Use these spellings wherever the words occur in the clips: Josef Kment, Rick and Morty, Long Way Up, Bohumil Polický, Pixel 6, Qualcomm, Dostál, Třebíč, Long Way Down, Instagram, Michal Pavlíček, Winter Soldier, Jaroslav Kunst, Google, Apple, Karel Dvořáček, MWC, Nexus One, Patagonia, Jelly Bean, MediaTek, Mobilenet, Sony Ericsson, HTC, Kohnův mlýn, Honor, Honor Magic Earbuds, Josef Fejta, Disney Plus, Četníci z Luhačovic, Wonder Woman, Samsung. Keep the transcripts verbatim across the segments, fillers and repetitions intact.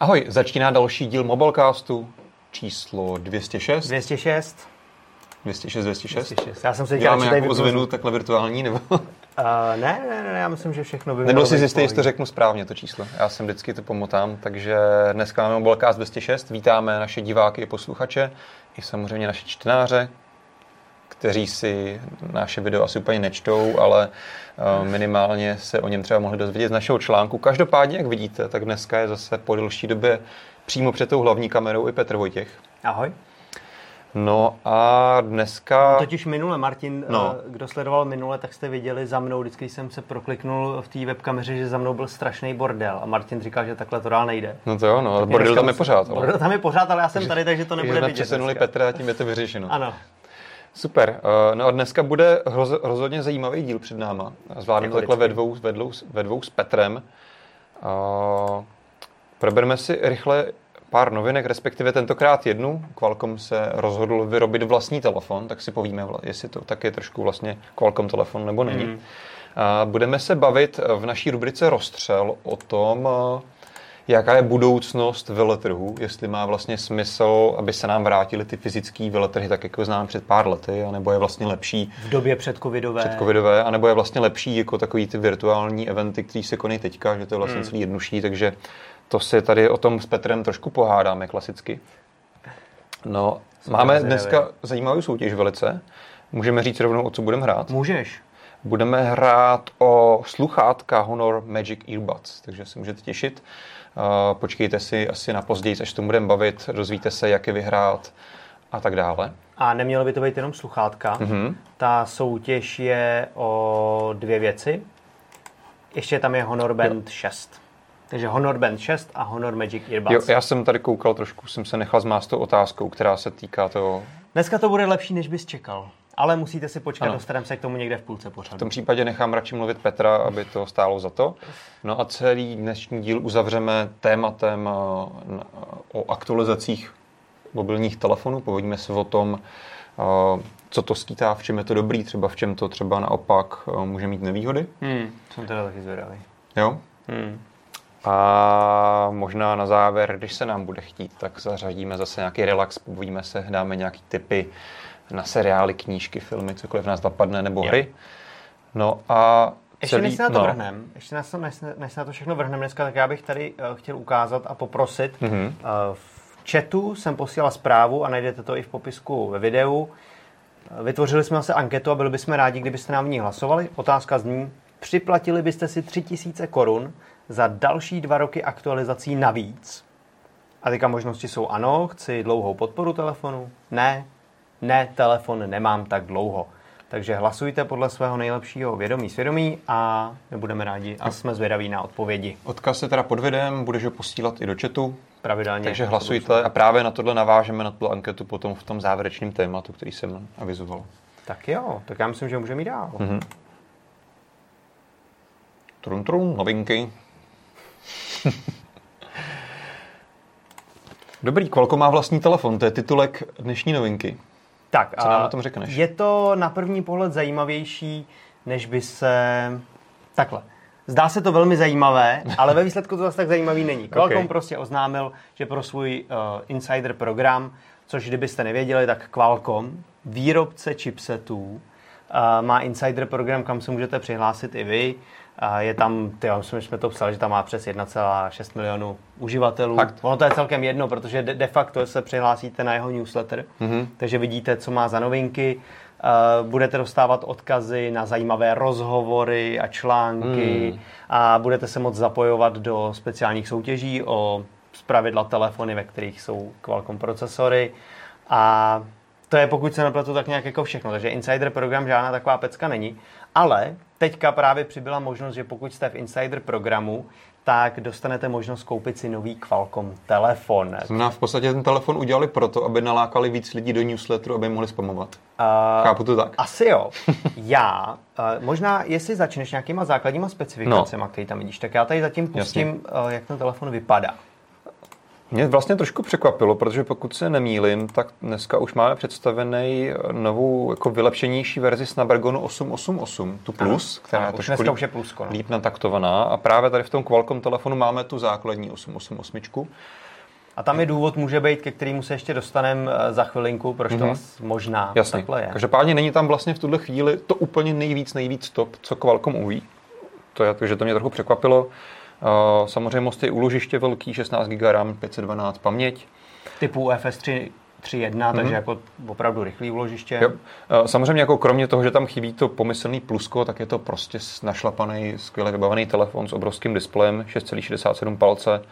Ahoj, začíná další díl Mobilecastu číslo dvě stě šest. dvě stě šest. dvě stě šest, dvě stě šest. dvě stě šest. Já jsem se dělal, že tady vypnu... takhle virtuální, nebo? Uh, ne, ne, ne, já myslím, že všechno by... Nebyl si jistý, jestli to řeknu správně, to číslo. Já jsem vždycky to pomotám, takže dneska máme Mobilecast dvě stě šest. Vítáme naše diváky i posluchače, i samozřejmě naše čtenáře, kteří si naše video asi úplně nečtou, ale minimálně se o něm třeba mohli dozvědět z našeho článku. Každopádně, jak vidíte, tak dneska je zase po delší době přímo před tou hlavní kamerou i Petr Vojtěch. Ahoj. No a dneska... No, totiž minule, Martin, no. Kdo sledoval minule, tak jste viděli za mnou, vždycky jsem se prokliknul v té webkameře, že za mnou byl strašný bordel a Martin říkal, že takhle to dál nejde. No to jo, no, tak bordel tam je pořád. Ale... Bordel tam je pořád, ale já jsem tady, takže to nebude vidět. Přesunuli Petra a tím je to vyřešeno. Ano. Super. No a dneska bude rozhodně zajímavý díl před náma. Zvládneme takhle ve dvou, ve, dvou, ve dvou s Petrem. Uh, probereme si rychle pár novinek, respektive tentokrát jednu. Qualcomm se rozhodl vyrobit vlastní telefon, tak si povíme, jestli to tak je trošku vlastně Qualcomm telefon nebo není. Mm. Uh, budeme se bavit v naší rubrice Rozstřel o tom, uh, jaká je budoucnost veletrhu, jestli má vlastně smysl, aby se nám vrátily ty fyzické veletrhy, tak jako známe před pár lety, anebo je vlastně lepší... V době předcovidové. Předcovidové, anebo je vlastně lepší jako takový ty virtuální eventy, který se konají teďka, že to je vlastně hmm. celý jednodušší, takže to si tady o tom s Petrem trošku pohádáme klasicky. No, Jsou máme dneska nevím. zajímavou soutěž velice. Můžeme říct rovnou, o co budeme hrát? Můžeš. Budeme hrát o sluchátka Honor Magic Earbuds, takže se můžete těšit. Počkejte si asi na později, až to budeme bavit, dozvíte se, jak je vyhrát a tak dále. A nemělo by to být jenom sluchátka. Mm-hmm. Ta soutěž je o dvě věci. Ještě tam je Honor Band jo. šest. Takže Honor Band šest a Honor Magic Earbuds. Jo, já jsem tady koukal trošku, jsem se nechal zmást tou otázkou, která se týká toho... Dneska to bude lepší, než bys čekal. Ale musíte si počkat, dostaneme se k tomu někde v půlce pořadu. V tom případě nechám radši mluvit Petra, aby to stálo za to. No a celý dnešní díl uzavřeme tématem o aktualizacích mobilních telefonů. Povědíme se o tom, co to skýtá, v čem je to dobrý, třeba v čem to třeba naopak může mít nevýhody. Hmm, jsem teda taky zvědavý. Jo? Hmm. A možná na závěr, když se nám bude chtít, tak zařadíme zase nějaký relax, povědíme se, dáme nějaký tipy na seriály, knížky, filmy, cokoliv nás napadne, nebo hry. Jo. No a celý... Ještě než se na to no. vrhneme, ještě než, než se na to všechno vrhneme dneska, tak já bych tady uh, chtěl ukázat a poprosit. Mm-hmm. Uh, v chatu jsem posílal zprávu a najdete to i v popisku ve videu. Vytvořili jsme zase anketu a byli bychom rádi, kdybyste nám v ní hlasovali. Otázka zní, připlatili byste si tři tisíce korun za další dva roky aktualizací navíc? A teďka možnosti jsou ano, chci dlouhou podporu telefonu, ne, Ne, telefon nemám tak dlouho. Takže hlasujte podle svého nejlepšího vědomí svědomí a my budeme rádi a jsme zvědaví na odpovědi. Odkaz se teda pod videem, budeš ho posílat i do chatu. Pravidelně. Takže hlasujte a právě na tohle navážeme na tu anketu potom v tom závěrečném tématu, který jsem avizoval. Tak jo, tak já myslím, že můžeme jít dál. Mm-hmm. Trum, trum, novinky. Dobrý, Qualcomm má vlastní telefon, to je titulek dnešní novinky. Tak, co nám o tom řekneš? Je to na první pohled zajímavější, než by se... Takhle. Zdá se to velmi zajímavé, ale ve výsledku to zase tak zajímavý není. Qualcomm okay. prostě oznámil, že pro svůj uh, insider program, což kdybyste nevěděli, tak Qualcomm, výrobce chipsetů, uh, má insider program, kam se můžete přihlásit i vy. Uh, je tam, ty, já myslím, že jsme to psali, že tam má přes jedna celá šest milionu uživatelů. Fakt. Ono to je celkem jedno, protože de, de facto se přihlásíte na jeho newsletter, mm-hmm. takže vidíte, co má za novinky. Uh, budete dostávat odkazy na zajímavé rozhovory a články mm. a budete se moct zapojovat do speciálních soutěží o zpravidla telefony, ve kterých jsou Qualcomm procesory. A to je, pokud se nepletu, tak nějak jako všechno. Takže Insider program žádná taková pecka není. Ale teďka právě přibyla možnost, že pokud jste v Insider programu, tak dostanete možnost koupit si nový Qualcomm telefon. Znamená, v podstatě ten telefon udělali proto, aby nalákali víc lidí do newsletteru, aby mohli spamovat. Uh, Chápu to tak? Asi jo. Já, uh, možná, jestli začneš nějakýma základníma specifikacemi, no. které tam vidíš, tak já tady zatím pustím, uh, jak ten telefon vypadá. Mě vlastně trošku překvapilo, protože pokud se nemýlím, tak dneska už máme představený novou jako vylepšenější verzi Snapdragonu osm osm osm, tu Plus, ano, která ano, je trošku dneska už je plusko, no. líp nataktovaná a právě tady v tom Qualcomm telefonu máme tu základní osm osm osm. A tam je důvod, může být, ke kterému se ještě dostaneme za chvilinku, proč to mm-hmm. možná Jasný. takhle je. Každopádně není tam vlastně v tuhle chvíli to úplně nejvíc, nejvíc top, co Qualcomm umí. To je, takže to mě trochu překvapilo. Samozřejmě je úložiště velký, šestnáct gigabajtů RAM, pět set dvanáct paměť. Typu F S tři tečka jedna, mm-hmm. takže jako opravdu rychlý úložiště. Jo. Samozřejmě jako kromě toho, že tam chybí to pomyslný plusko, tak je to prostě našlapaný, skvěle vybavený telefon s obrovským displejem, šest celá šedesát sedm palce.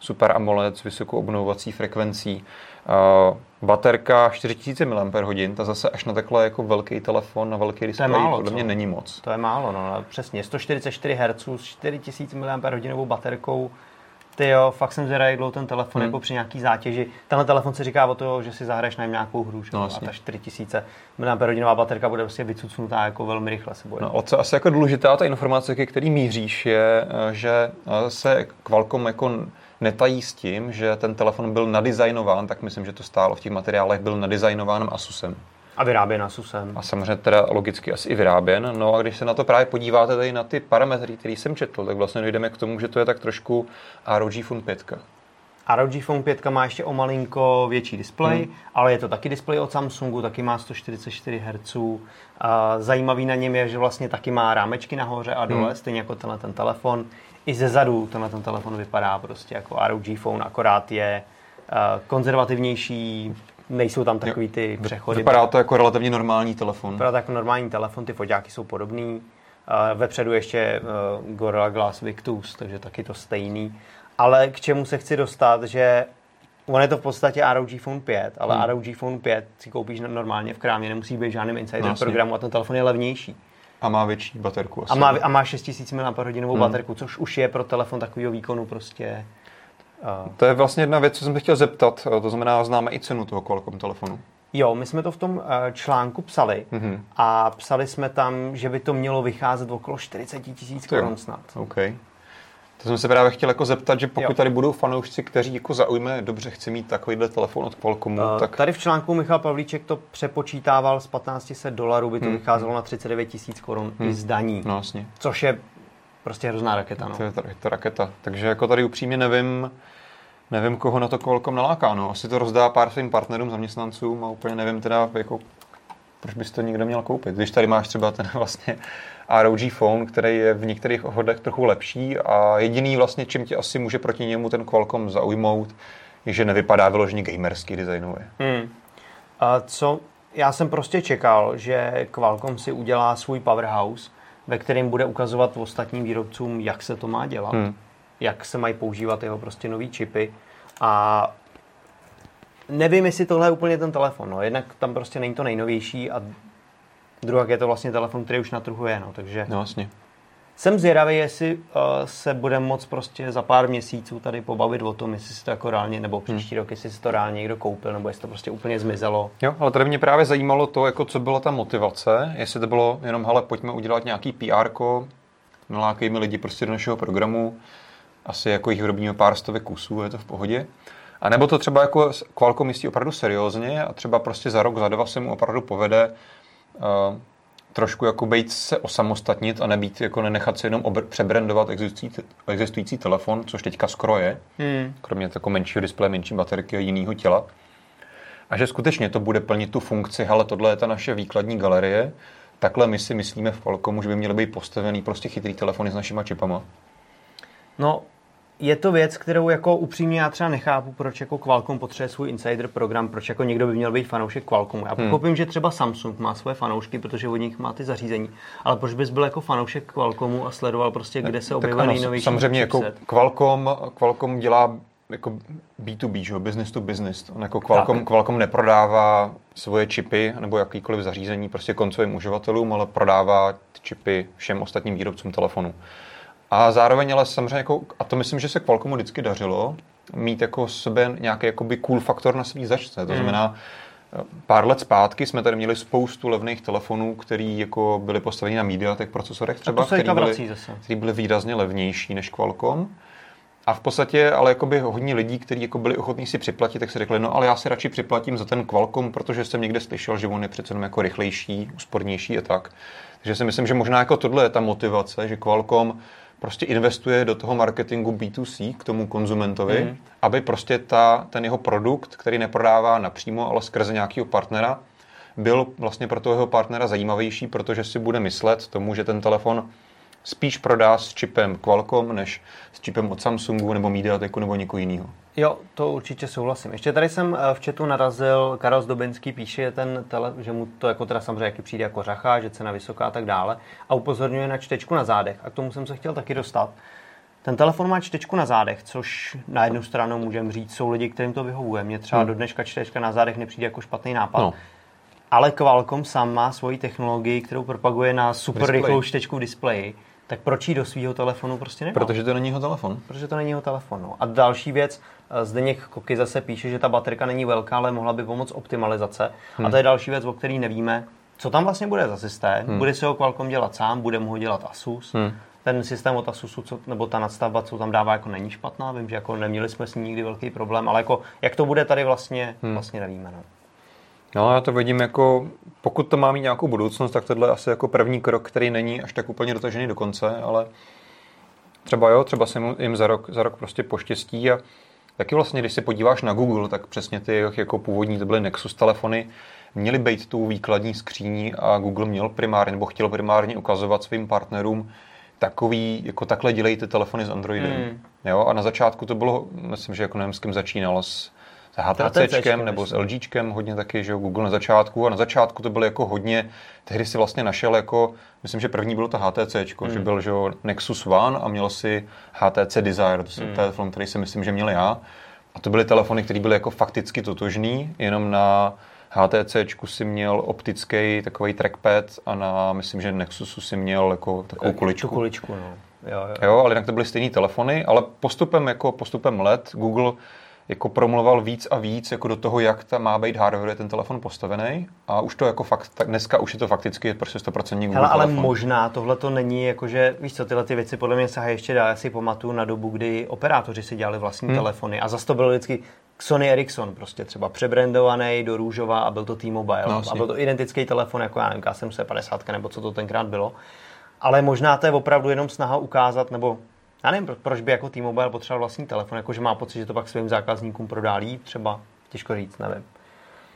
Super AMOLED s vysokou obnovovací frekvencí. Baterka čtyři tisíce miliampérhodin, ta zase až na takhle jako velký telefon na velký displej, podle mě není moc. To je málo, no, přesně. sto čtyřicet čtyři hertzů s čtyři tisíce miliampérhodinovou baterkou. Ty jo, fakt jsem zvědavý, jak dlouho ten telefon hmm. jako při nějaký zátěži. Tenhle telefon se říká o toho, že si zahraješ na něm nějakou hru, no, a ta čtyři tisíce miliampérhodinová baterka bude prostě vycucnutá jako velmi rychle se bojím. No, a co asi jako důležitá ta informace, ke který míříš, je, že se Qualcomm jako netají s tím, že ten telefon byl nadizajnován, tak myslím, že to stálo v těch materiálech, byl nadizajnován Asusem. A vyráběn Asusem. A samozřejmě teda logicky asi i vyráběn. No a když se na to právě podíváte tady na ty parametry, které jsem četl, tak vlastně dojdeme k tomu, že to je tak trošku R O G Phone pět. R O G Phone pět má ještě o malinko větší displej, hmm. ale je to taky displej od Samsungu, taky má sto čtyřicet čtyři hertzů. Zajímavý na něm je, že vlastně taky má rámečky nahoře a dole, hmm. stejně jako tenhle ten telefon. I zezadu tenhle ten telefon vypadá prostě jako R O G Phone, akorát je uh, konzervativnější, nejsou tam takový ty přechody. Vypadá to jako relativně normální telefon. Vypadá to jako normální telefon, ty foťáky jsou podobný. Uh, vepředu ještě uh, Gorilla Glass Victus, takže taky to stejný. Ale k čemu se chci dostat, že on je to v podstatě R O G Phone pět, ale hmm. R O G Phone pět si koupíš normálně v krámě, nemusí být žádným insider Jasně. programu a ten telefon je levnější. A má větší baterku. Asi. A má, a má šest tisíc miliampérhodinovou hmm. baterku, což už je pro telefon takovýho výkonu prostě... Uh... To je vlastně jedna věc, co jsem se chtěl zeptat. To znamená, známe i cenu toho Qualcomm telefonu. Jo, my jsme to v tom článku psali. Mm-hmm. A psali jsme tam, že by to mělo vycházet okolo čtyřicet tisíc korun snad. Okay. To jsem se právě chtěl jako zeptat, že pokud jo. tady budou fanoušci, kteří jako zaujme, dobře, chci mít takovýhle telefon od Qualcommu, uh, tak... Tady v článku Michal Pavlíček to přepočítával z patnáct set dolarů, by to hmm. vycházelo na třicet devět tisíc korun hmm. i z daní. No, jasně. Což je prostě hrozná raketa, no. To je ta, ta raketa. Takže jako tady upřímně nevím, nevím, koho na to Qualcomm naláká, no. Asi to rozdá pár svým partnerům, zaměstnancům a úplně nevím teda, jako... Proč bys to někdo měl koupit? Když tady máš třeba ten vlastně R O G Phone, který je v některých ohledech trochu lepší a jediný vlastně, čím tě asi může proti němu ten Qualcomm zaujmout, je, že nevypadá vyloženě gamersky designově. Hmm. Co? Já jsem prostě čekal, že Qualcomm si udělá svůj powerhouse, ve kterém bude ukazovat ostatním výrobcům, jak se to má dělat, hmm. jak se mají používat jeho prostě nový čipy a nevím, jestli tohle je úplně ten telefon. No. Jednak tam prostě není to nejnovější a druhak je to vlastně telefon, který už na trhu je. No. Takže no, vlastně. Jsem zvědavý, jestli uh, se budeme moc prostě za pár měsíců tady pobavit o tom, jestli si to jako reálně, nebo příští hmm. rok, jestli si to reálně někdo koupil, nebo jestli to prostě úplně zmizelo. Jo, ale tady mě právě zajímalo to, jako co byla ta motivace, jestli to bylo jenom, hele, pojďme udělat nějaký P R ko, nalákejme lidi prostě do našeho programu, asi jako jich vyrobíme pár stovek kusů, je to v pohodě. A nebo to třeba jako Qualcomm myslí opravdu seriózně a třeba prostě za rok, za dva se mu opravdu povede uh, trošku jako bejt se osamostatnit a nebýt, jako nenechat se jenom obr- přebrandovat existující, existující telefon, což teďka skoro je, hmm. kromě jako menšího displeje, menší baterky a jiného těla. A že skutečně to bude plnit tu funkci, hele, tohle je ta naše výkladní galerie, takhle my si myslíme v Qualcommu, že by měly být postavený prostě chytrý telefony s našima čipama. No, je to věc, kterou jako upřímně já třeba nechápu, proč jako Qualcomm potřebuje svůj insider program, proč jako někdo by měl být fanoušek Qualcommu. Já pochopím, hmm. že třeba Samsung má svoje fanoušky, protože od nich má ty zařízení, ale proč bys byl jako fanoušek Qualcommu a sledoval prostě, kde se objevuje nejnovější? Samozřejmě jako Qualcomm, Qualcomm dělá jako B to B, že? Business to business. On jako Qualcomm, Qualcomm neprodává svoje čipy nebo jakýkoliv zařízení prostě koncovým uživatelům, ale prodává čipy všem ostatním výrobcům telefonů. A zároveň ale samozřejmě, jako, a to myslím, že se Qualcommu vždycky dařilo, mít jako sebe nějaký jakoby cool faktor na svý značce. To znamená, pár let zpátky jsme tady měli spoustu levných telefonů, který jako byly postaveny na MediaTek procesorech třeba, který byly, který byly výrazně levnější než Qualcomm. A v podstatě ale jakoby hodně lidí, kteří jako byli ochotní si připlatit, tak si řekli, no ale já si radši připlatím za ten Qualcomm, protože jsem někde slyšel, že on je přece jenom jako rychlejší, úspornější a tak. Takže si myslím, že možná jako tohle je ta motivace, že Qualcomm prostě investuje do toho marketingu bé dvě cé k tomu konzumentovi, mm-hmm. aby prostě ta, ten jeho produkt, který neprodává napřímo, ale skrze nějakého partnera, byl vlastně pro toho jeho partnera zajímavější, protože si bude myslet tomu, že ten telefon spíš prodá s čipem Qualcomm, než s čipem od Samsungu, nebo Mediateku, nebo někoho jiného. Jo, to určitě souhlasím. Ještě tady jsem v chatu narazil, Karel Zdobinský píše, ten tele, že mu to jako teda samozřejmě jaký přijde jako řacha, že cena vysoká a tak dále, a upozorňuje na čtečku na zádech. A k tomu jsem se chtěl taky dostat. Ten telefon má čtečku na zádech, což na jednu stranu můžeme říct, jsou lidi, kterým to vyhovuje. Mně třeba hmm. do dneška čtečka na zádech nepřijde jako špatný nápad. No. Ale Qualcomm sám má svoji technologii, kterou propaguje na super rychlou čtečku v displeji. Tak proč jí do svého telefonu prostě nemá? Protože to není jeho telefon. Protože to není jeho telefon. No. A další věc, Zdeněk Koky zase píše, že ta baterka není velká, ale mohla by pomoct optimalizace. Hmm. A to je další věc, o který nevíme, co tam vlastně bude za systém. Hmm. Bude se ho Qualcomm dělat sám, bude mu ho dělat Asus. Hmm. Ten systém od Asusu, co, nebo ta nadstavba, co tam dává, jako není špatná. Vím, že jako neměli jsme s ní nikdy velký problém, ale jako, jak to bude tady vlastně, hmm. vlastně nevíme. No. No, já to vidím jako, pokud to má mít nějakou budoucnost, tak tohle je asi jako první krok, který není až tak úplně dotažený do konce, ale třeba jo, třeba se jim za rok, za rok prostě poštěstí. A taky vlastně, když se podíváš na Google, tak přesně ty jako původní, to byly Nexus telefony, měly být tu výkladní skříní a Google měl primárně, nebo chtěl primárně ukazovat svým partnerům takový, jako takhle dělejte telefony s Androidem. Mm. Jo, a na začátku to bylo, myslím, že jako nevím, s kým začínalo, s s HTCčkem nebo s LGčkem, hodně taky, že jo, Google na začátku. A na začátku to bylo jako hodně, tehdy si vlastně našel jako, myslím, že první bylo to HTCčko, mm. že byl, že jo, Nexus One a měl si H T C Desire, to je mm. telefon, který si myslím, že měl já. A to byly telefony, které byly jako fakticky totožný, jenom na HTCčku si měl optický takový trackpad a na, myslím, že Nexusu si měl jako takovou kuličku. Tu kuličku, no. Jo, jo. jo, ale jinak to byly stejný telefony, ale postupem jako postupem let Google jako promluval víc a víc jako do toho, jak ta má být hardware ten telefon postavený, a už to jako fakt tak dneska už je to fakticky prostě sto procent Google telefon. Ale možná tohle to není jakože, víš co, tyhle ty věci podle mě sahají ještě dál. Já si pamatuju na dobu, kdy operátoři si dělali vlastní hmm. telefony a zase to bylo vždycky Sony Ericsson prostě třeba přebrandovaný do růžova a byl to T-Mobile. No, a byl to identický telefon jako já nevím, K sedm set padesát nebo co to tenkrát bylo. Ale možná to je opravdu jenom snaha ukázat, nebo já nevím, proč by jako T-Mobile potřeboval vlastní telefon, jakože má pocit, že to pak svým zákazníkům prodá líp, třeba, těžko říct, nevím.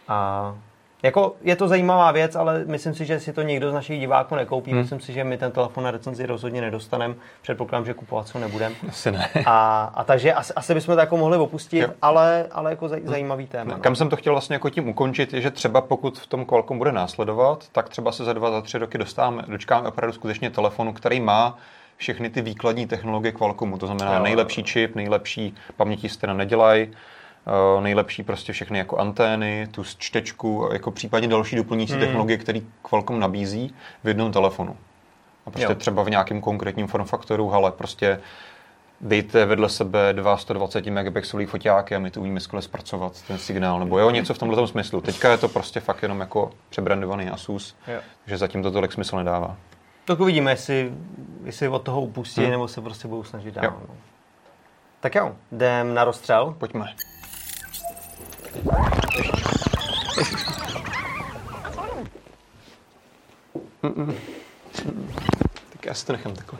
A jako je to zajímavá věc, ale myslím si, že si to někdo z našich diváků nekoupí, hmm. myslím si, že my ten telefon na recenzi rozhodně nedostaneme, předpokládám, že kupovat ho nebudeme. Asi ne. A, a takže asi, asi bychom to jako mohli opustit, jo. ale, ale jako zaj, zajímavý téma. No. Kam jsem to chtěl vlastně jako tím ukončit, je, že třeba pokud v tom Qualcomm bude následovat, tak třeba se za dva, za tři roky dostáváme, dočkáme opravdu skutečně telefonu, který má všechny ty výkladní technologie Qualcommu, to znamená nejlepší čip, nejlepší paměti stran nedělají, nejlepší prostě všechny jako antény, tu čtečku, jako případně další doplňující hmm. technologie, které Qualcomm nabízí v jednom telefonu. A prostě jo. třeba v nějakém konkrétním formfaktoru, ale prostě dejte vedle sebe dva sto dvacet megapixelový foťáky a my to umíme skvěle zpracovat ten signál, nebo jo, něco v tomhletom smyslu. Teďka je to prostě fakt jenom jako přebrandovaný Asus, jo. takže zatím to tolik smysl nedává. Tak uvidíme, jestli, jestli od toho upustí, hmm. nebo se prostě budou snažit dál. Jo. Tak jo, jdem na rozstřel. Pojďme. Mm-mm. Tak já si to nechám takhle.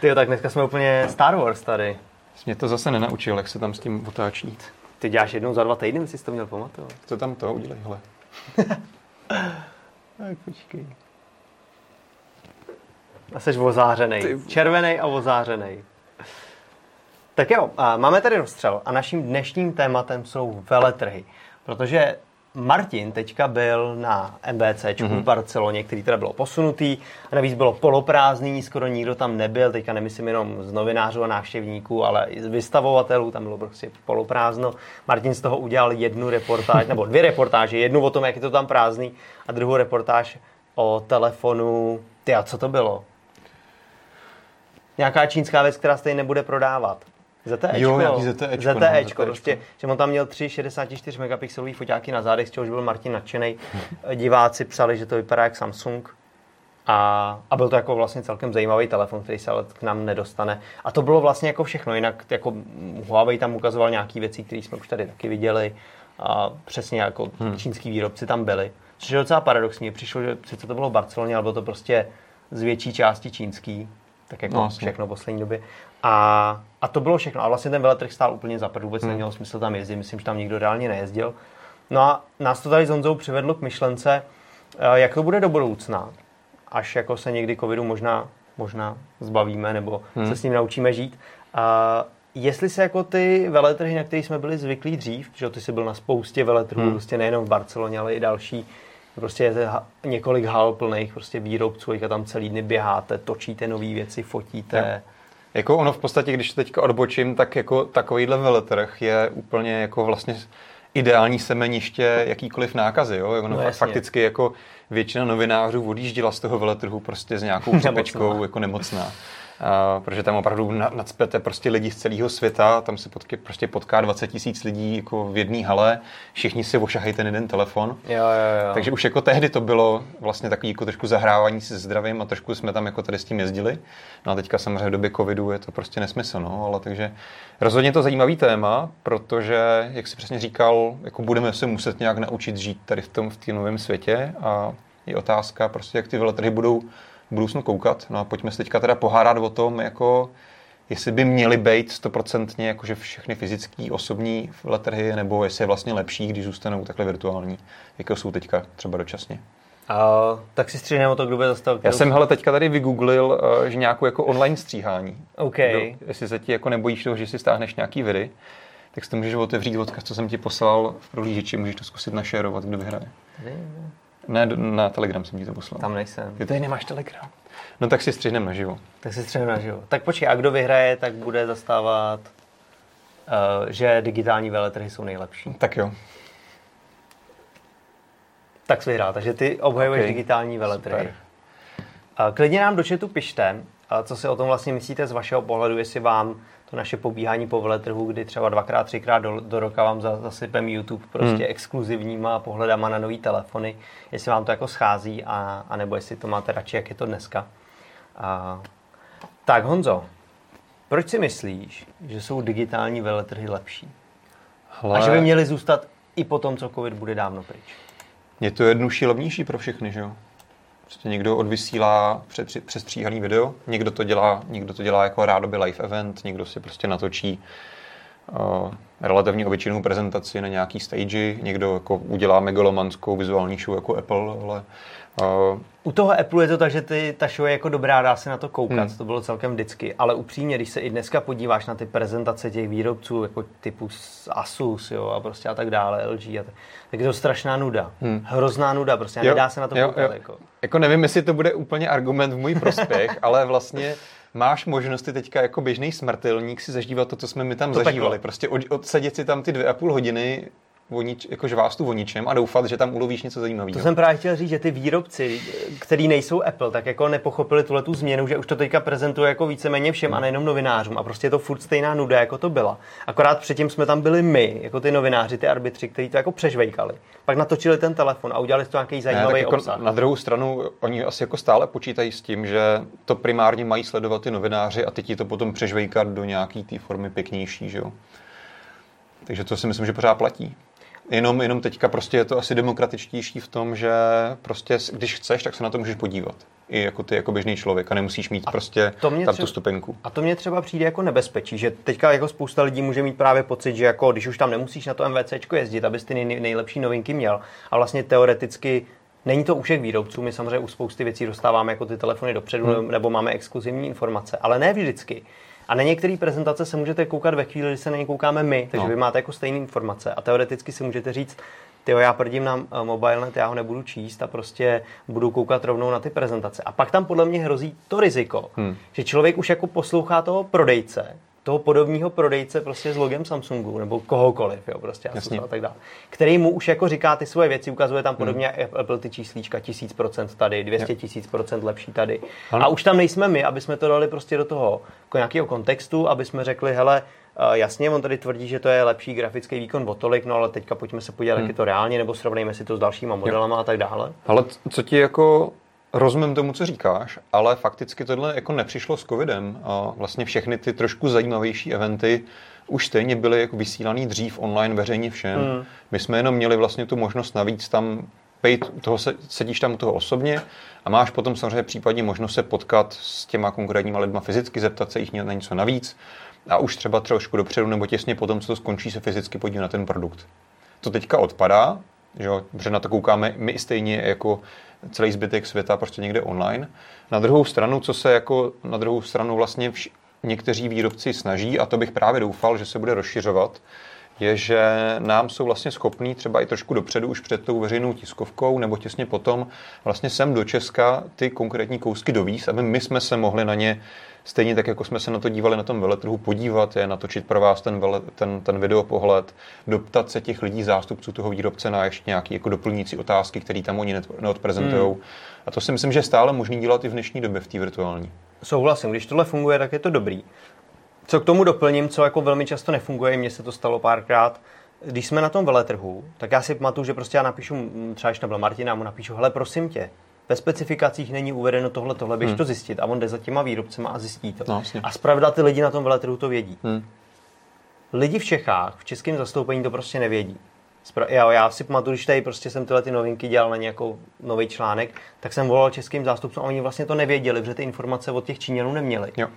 Tyjo, tak dneska jsme úplně Star Wars tady. Jsi mě to zase nenaučil, jak se tam s tím otáčí. Ty děláš jednou za dva týdny, jsi to měl pamatovat. Co tam to? Udělej, hele. Tak počkej. A seš ozářenej. Ty... Červenej a ozářenej. Tak jo, máme tady rozstřel a naším dnešním tématem jsou veletrhy. Protože Martin teďka byl na M W C čku mm-hmm. v Barceloně, který teda bylo posunutý. A navíc bylo poloprázdný, skoro nikdo tam nebyl. Teďka nemyslím jenom z novinářů a návštěvníků, ale i z vystavovatelů. Tam bylo prostě poloprázdno. Martin z toho udělal jednu reportáž, nebo dvě reportáže. Jednu o tom, jak je to tam prázdný, a druhou reportáž o telefonu. Ty a co to bylo? Nějaká čínská věc, která stejně nebude prodávat. ZTEčko, jo, nějaký ZTEčko, ZTEčko, no, prostě, že on tam měl tři šedesát čtyři megapixelový foťáky na zádech, z čehož byl Martin nadšenej. Diváci psali, že to vypadá jak Samsung. A, a byl to jako vlastně celkem zajímavý telefon, který se ale k nám nedostane. A to bylo vlastně jako všechno, jinak jako Huawei tam ukazoval nějaké věci, které jsme už tady taky viděli. A přesně jako hmm. čínský výrobci tam byli. Což je docela paradoxní. Přišlo, že sice to bylo v Barceloně, ale bylo to prostě z větší části čínský. Tak jako no, všechno v poslední době. A, a to bylo všechno. A vlastně ten veletrh stál úplně za prd. Vůbec hmm. nemělo smysl tam jezdit. Myslím, že tam nikdo reálně nejezdil. No a nás to tady s Honzou přivedlo k myšlence, jak to bude do budoucna. Až jako se někdy covidu možná, možná zbavíme, nebo hmm. se s ním naučíme žít. A jestli se jako ty veletrhy, na které jsme byli zvyklí dřív, protože ty jsi byl na spoustě veletrhů, hmm. prostě nejenom v Barceloně, ale i další, prostě je několik hal plných prostě výrobců, a tam celý dny běháte, točíte nové věci, fotíte. Ja. Jako ono v podstatě, když teďka odbočím, tak jako takovýhle veletrh je úplně jako vlastně ideální semeniště jakýkoliv nákazy, jo? Ono no, fakticky jako většina novinářů odjížděla z toho veletrhu prostě s nějakou přepečkou jako nemocná. A, protože tam opravdu nadspěte prostě lidi z celého světa, tam se potky, prostě potká dvacet tisíc lidí jako v jedné hale, všichni si ošahají ten jeden telefon. Jo, jo, jo. Takže už jako tehdy to bylo vlastně takový jako trošku zahrávání se zdravím a trošku jsme tam jako tady s tím jezdili. No a teďka samozřejmě v době covidu je to prostě nesmysl, no, ale takže rozhodně to zajímavý téma, protože, jak jsi přesně říkal, jako budeme se muset nějak naučit žít tady v tom v té novém světě a je otázka prostě, jak ty veletrhy budou v budoucnu koukat. No a pojďme se teďka teda pohádat o tom, jako jestli by měly být stoprocentně jakože všechny fyzické osobní veletrhy, nebo jestli je vlastně lepší, když zůstanou takhle virtuální, jako jsou teďka třeba dočasně. Uh, tak si stříhneme o to, kdo by zastavil. Já jsem hele, teďka tady vygooglil, uh, že nějakou jako online stříhání. Okay. Kdo, jestli se ti jako nebojíš toho, že si stáhneš nějaký viry, tak si to můžeš otevřít odkaz, co jsem ti poslal v prohlížeči, můžeš to zkusit našerovat, kdo vyhraje. Ne, na Telegram jsem ti to poslal. Tam nejsem. Ty tady nemáš Telegram. No tak si střihneme naživo. Tak si střihneme naživo. Tak počkej, a kdo vyhraje, tak bude zastávat, uh, že digitální veletrhy jsou nejlepší. Tak jo. Tak jsi vyhrál, takže ty obhajuješ okay. digitální veletrhy. Uh, klidně nám do chatu pište, uh, co si o tom vlastně myslíte z vašeho pohledu, jestli vám to naše pobíhání po veletrhu, kdy třeba dvakrát, třikrát do, do roka vám zasypem YouTube prostě hmm. exkluzivníma pohledama na nový telefony, jestli vám to jako schází, a, a nebo jestli to máte radši, jak je to dneska. A, tak Honzo, proč si myslíš, že jsou digitální veletrhy lepší? Hle. A že by měly zůstat i po tom, co covid bude dávno pryč? Je to jednodušší, levnější pro všechny, že jo? Prostě někdo odvysílá přestříhaný video, někdo to dělá, někdo to dělá jako rádoby live event, někdo si prostě natočí uh, relativně obyčejnou prezentaci na nějaký stage, někdo jako udělá megalomanskou vizuální show jako Apple, ale... Uh, u toho Apple je to tak, že ty, ta show je jako dobrá, dá se na to koukat, hmm. to bylo celkem vždycky, ale upřímně, když se i dneska podíváš na ty prezentace těch výrobců, jako typu Asus, jo, a prostě a tak dále, L G, a tak, tak je to strašná nuda, hmm. hrozná nuda, prostě jo, nedá se na to jo, koukat. Jo. Jako. jako nevím, jestli to bude úplně argument v můj prospěch, ale vlastně máš možnosti teďka jako běžný smrtelník si zažívat to, co jsme my tam to zažívali, peklo. Prostě od, odsedět si tam ty dvě a půl hodiny, Nič, jako žvástu o ničem a doufat, že tam ulovíš něco zajímavého. To jsem právě chtěl říct, že ty výrobci, který nejsou Apple, tak jako nepochopili tuhle tu změnu, že už to teďka prezentuje jako víceméně všem a nejenom novinářům a prostě je to furt stejná nuda, jako to byla. Akorát předtím jsme tam byli my, jako ty novináři, ty arbitři, kteří to jako přežvejkali. Pak natočili ten telefon a udělali to nějaký zajímavý ne, jako obsah. Na druhou stranu, oni asi jako stále počítají s tím, že to primárně mají sledovat ty novináři a ty ti to potom přežvejkat do nějaký té formy pěknější, že jo. Takže to si myslím, že pořád platí. Jenom, jenom teďka prostě je to asi demokratičtější v tom, že prostě když chceš, tak se na to můžeš podívat. I jako ty jako běžný člověk a nemusíš mít a prostě tam třeba, tu stupenku. A to mě třeba přijde jako nebezpečí, že teďka jako spousta lidí může mít právě pocit, že jako když už tam nemusíš na to MWCčko jezdit, abys ty nej, nejlepší novinky měl. A vlastně teoreticky není to u všech výrobců, my samozřejmě u spousty věcí dostáváme jako ty telefony dopředu hmm. nebo máme exkluzivní informace, ale ne vždycky. A na některé prezentace se můžete koukat ve chvíli, kdy se na ně koukáme my, takže no. vy máte jako stejné informace a teoreticky si můžete říct, tyjo, já prdím na Mobilenet, já ho nebudu číst a prostě budu koukat rovnou na ty prezentace. A pak tam podle mě hrozí to riziko, hmm. že člověk už jako poslouchá toho prodejce, toho podobního prodejce prostě s logem Samsungu nebo kohokoliv, jo, prostě Asus a tak dále, který mu už jako říká ty svoje věci, ukazuje tam podobně hmm. Apple ty číslíčka, tisíc procent tady, dvěstě tisíc procent lepší tady. Ano. A už tam nejsme my, aby jsme to dali prostě do toho jako nějakého kontextu, aby jsme řekli, hele, jasně, on tady tvrdí, že to je lepší grafický výkon o tolik, no ale teďka pojďme se podívat, hmm. jak je to reálně, nebo srovnejme si to s dalšíma modelama jo. a tak dále. Ale co ti jako Rozumím tomu, co říkáš, ale fakticky tohle jako nepřišlo s covidem. A vlastně všechny ty trošku zajímavější eventy už stejně byly jako vysílaný dřív online veřejně všem. Mm. My jsme jenom měli vlastně tu možnost navíc tam pejt, toho se, sedíš tam u toho osobně a máš potom samozřejmě případně možnost se potkat s těma konkrétníma lidma fyzicky, zeptat se jich na něco navíc a už třeba trošku dopředu nebo těsně potom, co to skončí, se fyzicky podívat na ten produkt. To teďka odpadá, že? Protože na to koukáme my stejně jako celý zbytek světa prostě někde online. Na druhou stranu, co se jako na druhou stranu vlastně vš- někteří výrobci snaží, a to bych právě doufal, že se bude rozšiřovat, je, že nám jsou vlastně schopní třeba i trošku dopředu už před tou veřejnou tiskovkou nebo těsně potom vlastně sem do Česka ty konkrétní kousky dovíz, aby my jsme se mohli na ně, stejně tak, jako jsme se na to dívali na tom veletrhu, podívat je, natočit pro vás ten, vele, ten, ten videopohled, doptat se těch lidí, zástupců toho výrobce na ještě nějaké jako doplňující otázky, které tam oni neodprezentujou. Hmm. A to si myslím, že je stále možný dělat i v dnešní době v té virtuální. Souhlasím, když tohle funguje, tak je to dobrý. Co k tomu doplním, co jako velmi často nefunguje, mně se to stalo párkrát. Když jsme na tom veletrhu, tak já si pamatuju, že prostě já napíšu, třeba když byla Martina, mu napíšu, hele, prosím tě, ve specifikacích není uvedeno tohle, tohle, běž hmm. to zjistit. A on jde za těma výrobcema a zjistí to. No, a zpravda ty lidi na tom veletrhu to vědí. Hmm. Lidi v Čechách, v českém zastoupení to prostě nevědí. Já, já si pamatuju, když tady prostě jsem tyhle ty novinky dělal na nějakou nový článek, tak jsem volal českým zástupcům a oni vlastně to nevěděli, protože ty informace od těch Číňanů neměli. Jo.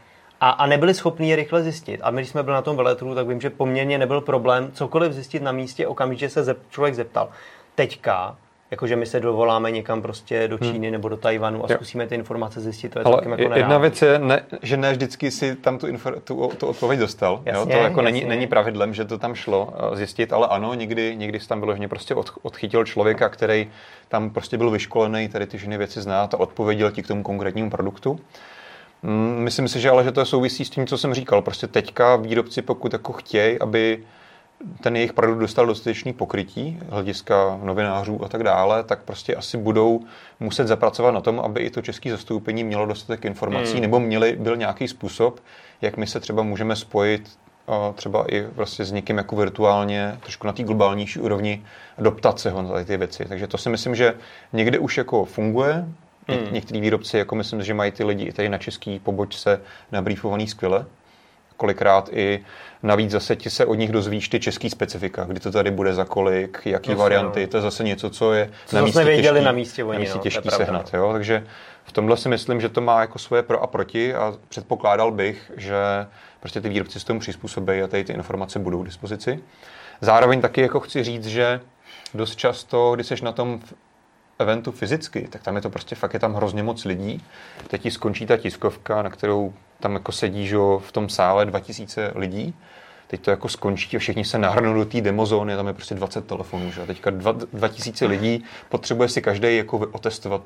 A, a nebyli schopni je rychle zjistit. A my, když jsme byli na tom veletrhu, tak vím, že poměrně nebyl problém cokoliv zjistit na místě, okamžitě se zep, člověk zeptal. Teďka, jakože my se dovoláme někam prostě do Číny hmm. nebo do Tajvanu a jo. zkusíme ty informace zjistit, to je ale celkem jako nereálně. Jedna věc je, ne, že ne vždycky si tam tu, info, tu, tu odpověď dostal. Jasně, jo? To jako není, není pravidlem, že to tam šlo zjistit, ale ano, někdy, někdy tam bylo, že prostě od, odchytil člověka, který tam prostě byl vyškolený, tady ty ženy věci zná a odpověděl ti k tomu konkrétnímu produktu. Myslím si, že ale že to souvisí s tím, co jsem říkal. Prostě teďka výrobci, pokud jako chtějí, aby ten jejich produkt dostal dostatečný pokrytí, hlediska novinářů a tak dále, tak prostě asi budou muset zapracovat na tom, aby i to české zastoupení mělo dostatek informací, hmm. nebo měli, byl nějaký způsob, jak my se třeba můžeme spojit třeba i prostě s někým jako virtuálně, trošku na té globálnější úrovni, doptat se ho na ty věci. Takže to si myslím, že někde už jako funguje. Hmm. Některý výrobci, jako myslím, že mají ty lidi i tady na český pobočce nabrýfovaný skvěle. Kolikrát i navíc zase ti se od nich dozvíš ty český specifika, kdy to tady bude za kolik, jaký Myslím, varianty, to je zase něco, co je co na místě věděli těžký, na místě, oni, na místě no, těžký to sehnat. Jo? Takže v tomhle si myslím, že to má jako svoje pro a proti a předpokládal bych, že prostě ty výrobci s tomu přizpůsobí a tady ty informace budou k dispozici. Zároveň taky jako chci říct, že dost často, když seš na tom eventu fyzicky, tak tam je to prostě fakt, je tam hrozně moc lidí. Teď ti skončí ta tiskovka, na kterou tam jako sedí, že v tom sále dva tisíce lidí. Teď to jako skončí a všichni se nahrnou do té demozóny, tam je prostě dvacet telefonů, že? Teďka dva tisíce lidí, potřebuje si každý jako otestovat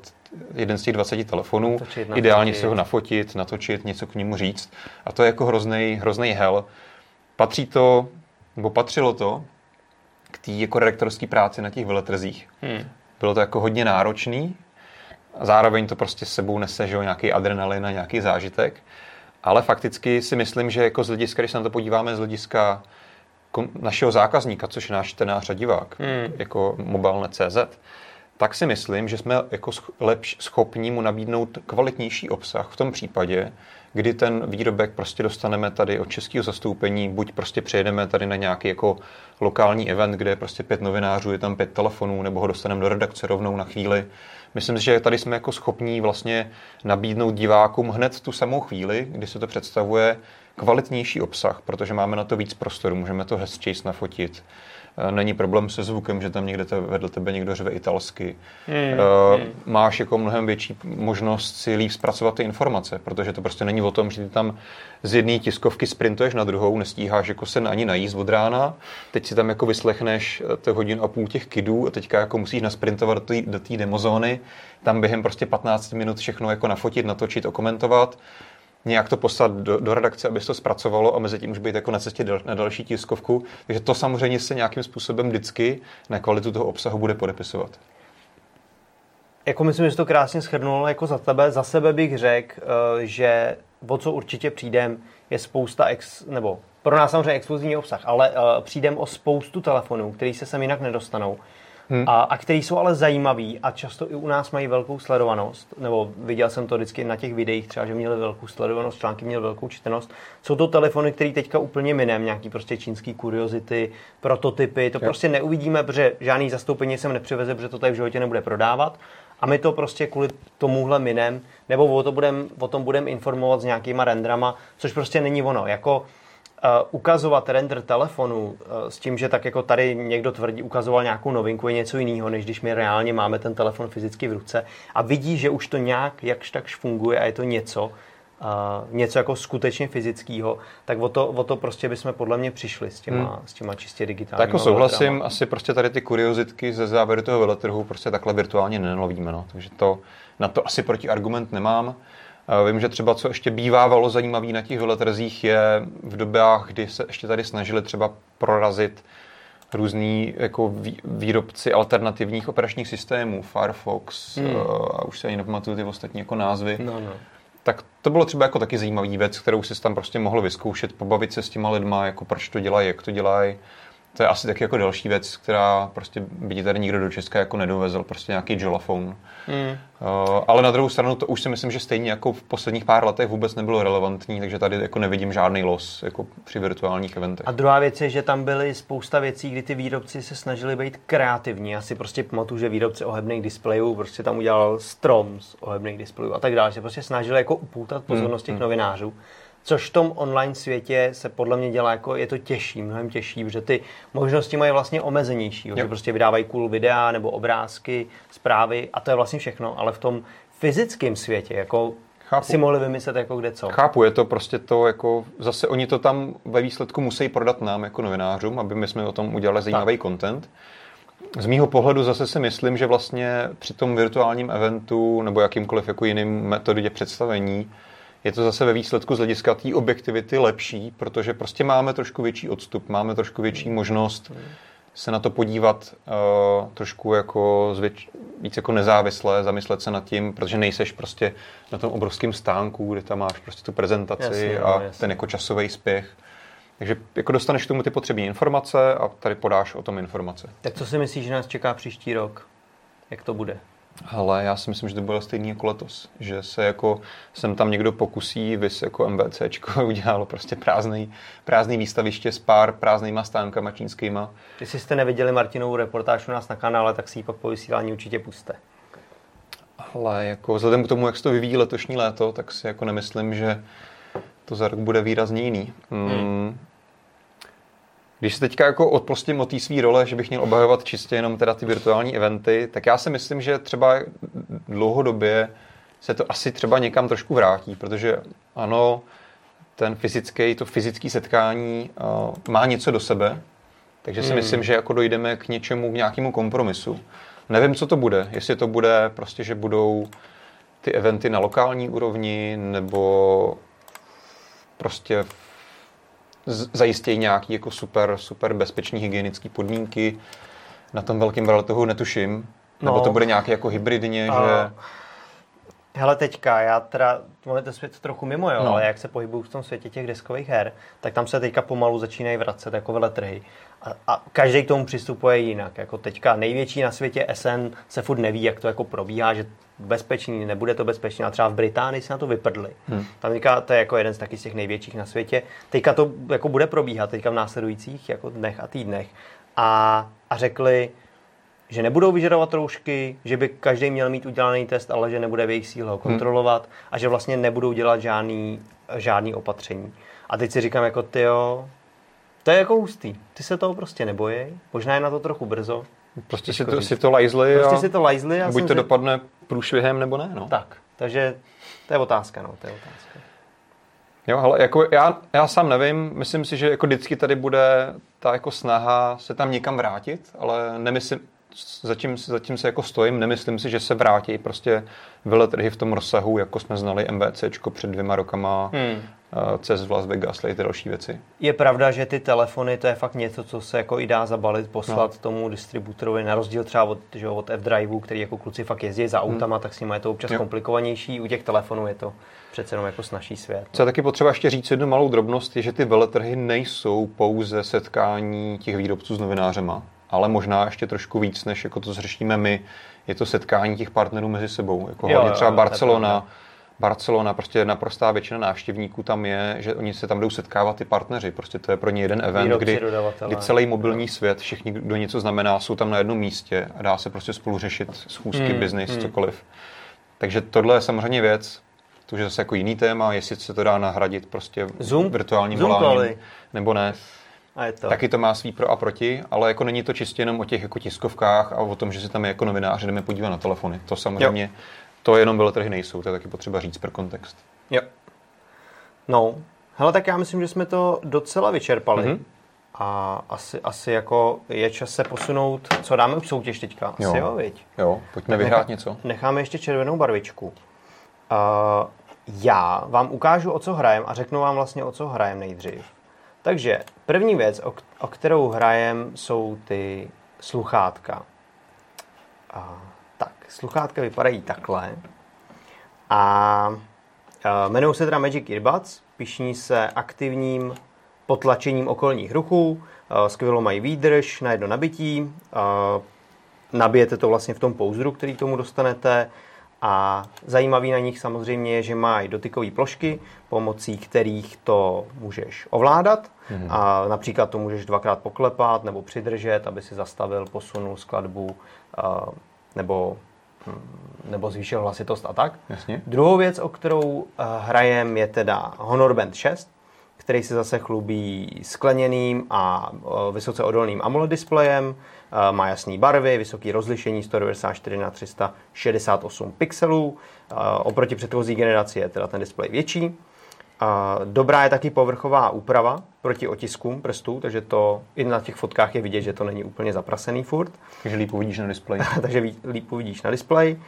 jeden z těch dvaceti telefonů, ideálně si ho nafotit, natočit, něco k němu říct. A to je jako hroznej, hroznej hel. Patří to, nebo patřilo to k té jako redaktorské práci na těch veletrzích. Hmm. Bylo to jako hodně náročný, zároveň to prostě s sebou nese, že jo, nějaký adrenalin a nějaký zážitek, ale fakticky si myslím, že jako z hlediska, když se na to podíváme z hlediska našeho zákazníka, což je náš čtenář a divák, hmm. jako mobilne tečka cé zet, tak si myslím, že jsme jako lepší schopní mu nabídnout kvalitnější obsah v tom případě, kdy ten výrobek prostě dostaneme tady od českého zastoupení, buď prostě přejedeme tady na nějaký jako lokální event, kde je prostě pět novinářů, je tam pět telefonů, nebo ho dostaneme do redakce rovnou na chvíli. Myslím si, že tady jsme jako schopní vlastně nabídnout divákům hned tu samou chvíli, kdy se to představuje kvalitnější obsah, protože máme na to víc prostoru, můžeme to hezčejc nafotit. Není problém se zvukem, že tam někde te, vedle tebe někdo řve italsky. Mm, uh, mm. Máš jako mnohem větší možnost si líp zpracovat ty informace, protože to prostě není o tom, že ty tam z jedné tiskovky sprintuješ na druhou, nestíháš jako se ani najíst od rána, teď si tam jako vyslechneš tu hodinu a půl těch kidů a teďka jako musíš nasprintovat do té demozóny, tam během prostě patnáct minut všechno jako nafotit, natočit, okomentovat, nějak to poslat do, do redakce, aby se to zpracovalo a mezi tím už být jako na cestě dal, na další tiskovku. Takže to samozřejmě se nějakým způsobem vždycky na kvalitu toho obsahu bude podepisovat. Jako myslím, že jsi to krásně shrnul, jako za tebe. Za sebe bych řekl, že o co určitě přijdem, je spousta, ex, nebo pro nás samozřejmě exkluzivní obsah, ale přijdem o spoustu telefonů, který se sem jinak nedostanou. hmm. a, a který jsou ale zajímavý a často i u nás mají velkou sledovanost, nebo viděl jsem to vždycky na těch videích třeba, že měli velkou sledovanost, články měly velkou čtenost. Jsou to telefony, které teďka úplně minem, nějaký prostě čínský kuriozity, prototypy, to je. Prostě neuvidíme, protože žádný zastoupení sem nepřiveze, protože to tady v životě nebude prodávat. A my to prostě kvůli tomuhle minem, nebo o, to budem, o tom budeme informovat s nějakýma rendrama, což prostě není ono. Jako uh, ukazovat render telefonu uh, s tím, že tak jako tady někdo tvrdí, ukazoval nějakou novinku, je něco jiného, než když my reálně máme ten telefon fyzicky v ruce a vidí, že už to nějak jakž takž funguje a je to něco, Uh, něco jako skutečně fyzického, tak o to, o to prostě bychom podle mě přišli s těma, hmm. s těma čistě digitálními. Tak jako souhlasím, veletrama. Asi prostě tady ty kuriozitky ze závěru toho veletrhu prostě takhle virtuálně nenalovíme, no. Takže to, na to asi protiargument nemám. Uh, vím, že třeba co ještě bývávalo zajímavý na těch veletrzích je v dobách, kdy se ještě tady snažili třeba prorazit různý jako výrobci alternativních operačních systémů, Firefox, hmm. uh, a už se ani nepamatuju ty ostatní jako názvy. No, no. Tak to bylo třeba jako taky zajímavý věc, kterou jsi tam prostě mohl vyzkoušet, pobavit se s těma lidma, jako proč to dělají, jak to dělají. To je asi taky jako další věc, která prostě by tady nikdo do Česka jako nedovezl, prostě nějaký Jolafone. Mm. Uh, ale na druhou stranu to už si myslím, že stejně jako v posledních pár letech vůbec nebylo relevantní, takže tady jako nevidím žádný los jako při virtuálních eventech. A druhá věc je, že tam byly spousta věcí, kdy ty výrobci se snažili být kreativní. Já si prostě pamatuju, že výrobci ohebných displejů prostě tam udělal strom z ohebných displejů a tak dále. Se prostě snažili jako upoutat pozornost mm. těch mm. novinářů. Což v tom online světě se podle mě dělá jako, je to těžší, mnohem těžší, protože ty možnosti mají vlastně omezenější, že prostě vydávají cool videa nebo obrázky, zprávy a to je vlastně všechno, ale v tom fyzickém světě jako Chápu. Si mohli vymyslet jako kde co. Chápu, je to prostě to jako, zase oni to tam ve výsledku musí prodat nám jako novinářům, aby my jsme o tom udělali zajímavý content. Z mýho pohledu zase si myslím, že vlastně při tom virtuálním eventu nebo jakýmkoliv jako jiným metodě představení je to zase ve výsledku z hlediska té objektivity lepší, protože prostě máme trošku větší odstup, máme trošku větší možnost se na to podívat uh, trošku jako zvěč, víc jako nezávisle, zamyslet se nad tím, protože nejseš prostě na tom obrovském stánku, kde tam máš prostě tu prezentaci jasně, a jasně. ten jako časový spěch. Takže jako dostaneš k tomu ty potřební informace a tady podáš o tom informace. Tak co si myslíš, že nás čeká příští rok? Jak to bude? Hele, já si myslím, že to bylo stejný jako letos, že se jako sem tam někdo pokusí, vys jako MWCčko udělalo prostě prázdný, prázdný výstaviště s pár prázdnýma stánkama čínskýma. Když jste neviděli Martinovou reportáž u nás na kanále, tak si ji pak po vysílání určitě puste. Ale jako vzhledem k tomu, jak se to vyvíjí letošní léto, tak si jako nemyslím, že to za rok bude výrazně jiný. Mm. Hmm. Když se teďka jako odprostím od té svý role, že bych měl obhajovat čistě jenom teda ty virtuální eventy, tak já si myslím, že třeba dlouhodobě se to asi třeba někam trošku vrátí, protože ano, ten fyzický, to fyzické setkání uh, má něco do sebe, takže si hmm. myslím, že jako dojdeme k něčemu, k nějakému kompromisu. Nevím, co to bude, jestli to bude prostě, že budou ty eventy na lokální úrovni, nebo prostě zajistějí nějaké jako super, super bezpečné hygienické podmínky. Na tom velkém brale toho netuším. No. Nebo to bude nějaké jako hybridně, a... že... Hele, teďka, já teda, tohle ten svět trochu mimo, jo, no. ale jak se pohybuju v tom světě těch deskových her, tak tam se teďka pomalu začínají vracet takovéhle trhy. A, a každý k tomu přistupuje jinak. Jako teďka největší na světě S N se furt neví, jak to jako probíhá, že bezpečný, nebude to bezpečný. A třeba v Británii se na to vyprdli. Hmm. Tam teďka, to je jako jeden z taky z těch největších na světě. Teďka to jako bude probíhat teďka v následujících jako dnech a týdnech. A, a řekli, že nebudou vyžadovat roušky, že by každý měl mít udělaný test, ale že nebude v jejich síle ho kontrolovat hmm. a že vlastně nebudou dělat žádný, žádný opatření. A teď si říkám jako tyjo, to je jako hustý. Ty se toho prostě nebojej. Možná je na to trochu brzo. Prostě si to, si to lajzli prostě a, si to lajzli a buď to si... dopadne průšvihem nebo ne. No. Tak, takže to je otázka. No, to je otázka. Jo, hele, jako já, já sám nevím, myslím si, že jako vždycky tady bude ta jako snaha se tam někam vrátit, ale nemyslím, Zatím, zatím se jako stojím, nemyslím si, že se vrátí prostě veletrhy v tom rozsahu, jako jsme znali MWCčko před dvěma rokama, hmm. C E S v Las Vegas, a ty další věci. Je pravda, že ty telefony, to je fakt něco, co se jako i dá zabalit, poslat no. tomu distributorovi, na rozdíl třeba od, že, od F-Driveu, který jako kluci fakt jezdí za autama, hmm. tak s nimi je to občas jo. komplikovanější, u těch telefonů je to přece jenom jako snažší svět. No. Co je taky potřeba ještě říct jednu malou drobnost, je, že ty veletrhy nejsou pouze setkání těch výrobců s novinářema. ale možná ještě trošku víc, než jako to řešíme my, je to setkání těch partnerů mezi sebou. Jako jo, hlavně třeba jo, Barcelona, Barcelona, prostě naprostá většina návštěvníků tam je, že oni se tam jdou setkávat ty partneři, prostě to je pro ně jeden event, kdy, kdy celý mobilní svět, všichni, kdo něco znamená, jsou tam na jednom místě a dá se prostě spolu řešit schůzky, hmm, biznis, hmm. cokoliv. Takže tohle je samozřejmě věc, to je zase jako jiný téma, jestli se to dá nahradit prostě Zoom? virtuálním Zoom voláním, nebo ne. A to. Taky to má svý pro a proti, ale jako není to čistě jenom o těch jako tiskovkách a o tom, že se tam je jako novináři jdeme podívat na telefony. To samozřejmě, jo. to jenom veletrhy nejsou, to je taky potřeba říct pro kontext. Jo. No, hele, tak já myslím, že jsme to docela vyčerpali. Mm-hmm. A asi, asi jako je čas se posunout, co dáme už soutěž teďka, asi jo, jo viď? Jo, pojďme vyhrát Nechá, něco. Necháme ještě červenou barvičku. Uh, já vám ukážu, o co hrajem a řeknu vám vlastně, o co hrajem nejdřív. Takže první věc, o, o kterou hrajem, jsou ty sluchátka. Uh, tak, sluchátka vypadají takhle. A uh, jmenují se teda Magic Earbuds, pišní se aktivním potlačením okolních ruchů, skvělou mají výdrž na jedno nabití, nabijete to vlastně v tom pouzdru, který tomu dostanete, a zajímavý na nich samozřejmě je, že mají dotykové plošky, pomocí kterých to můžeš ovládat, mm-hmm. a například to můžeš dvakrát poklepat nebo přidržet, aby si zastavil, posunul skladbu nebo, nebo zvýšil hlasitost a tak. Jasně. Druhou věc, o kterou hrajem, je teda Honor Band šest, který se zase chlubí skleněným a vysoce odolným AMOLED displejem, má jasné barvy, vysoké rozlišení sto devadesát čtyři na tři sta šedesát osm pixelů, oproti předchozí generaci je teda ten displej větší. Dobrá je taky povrchová úprava proti otiskům prstů, takže to i na těch fotkách je vidět, že to není úplně zaprasený furt. Takže líp uvidíš na displeji. takže líp uvidíš na displeji.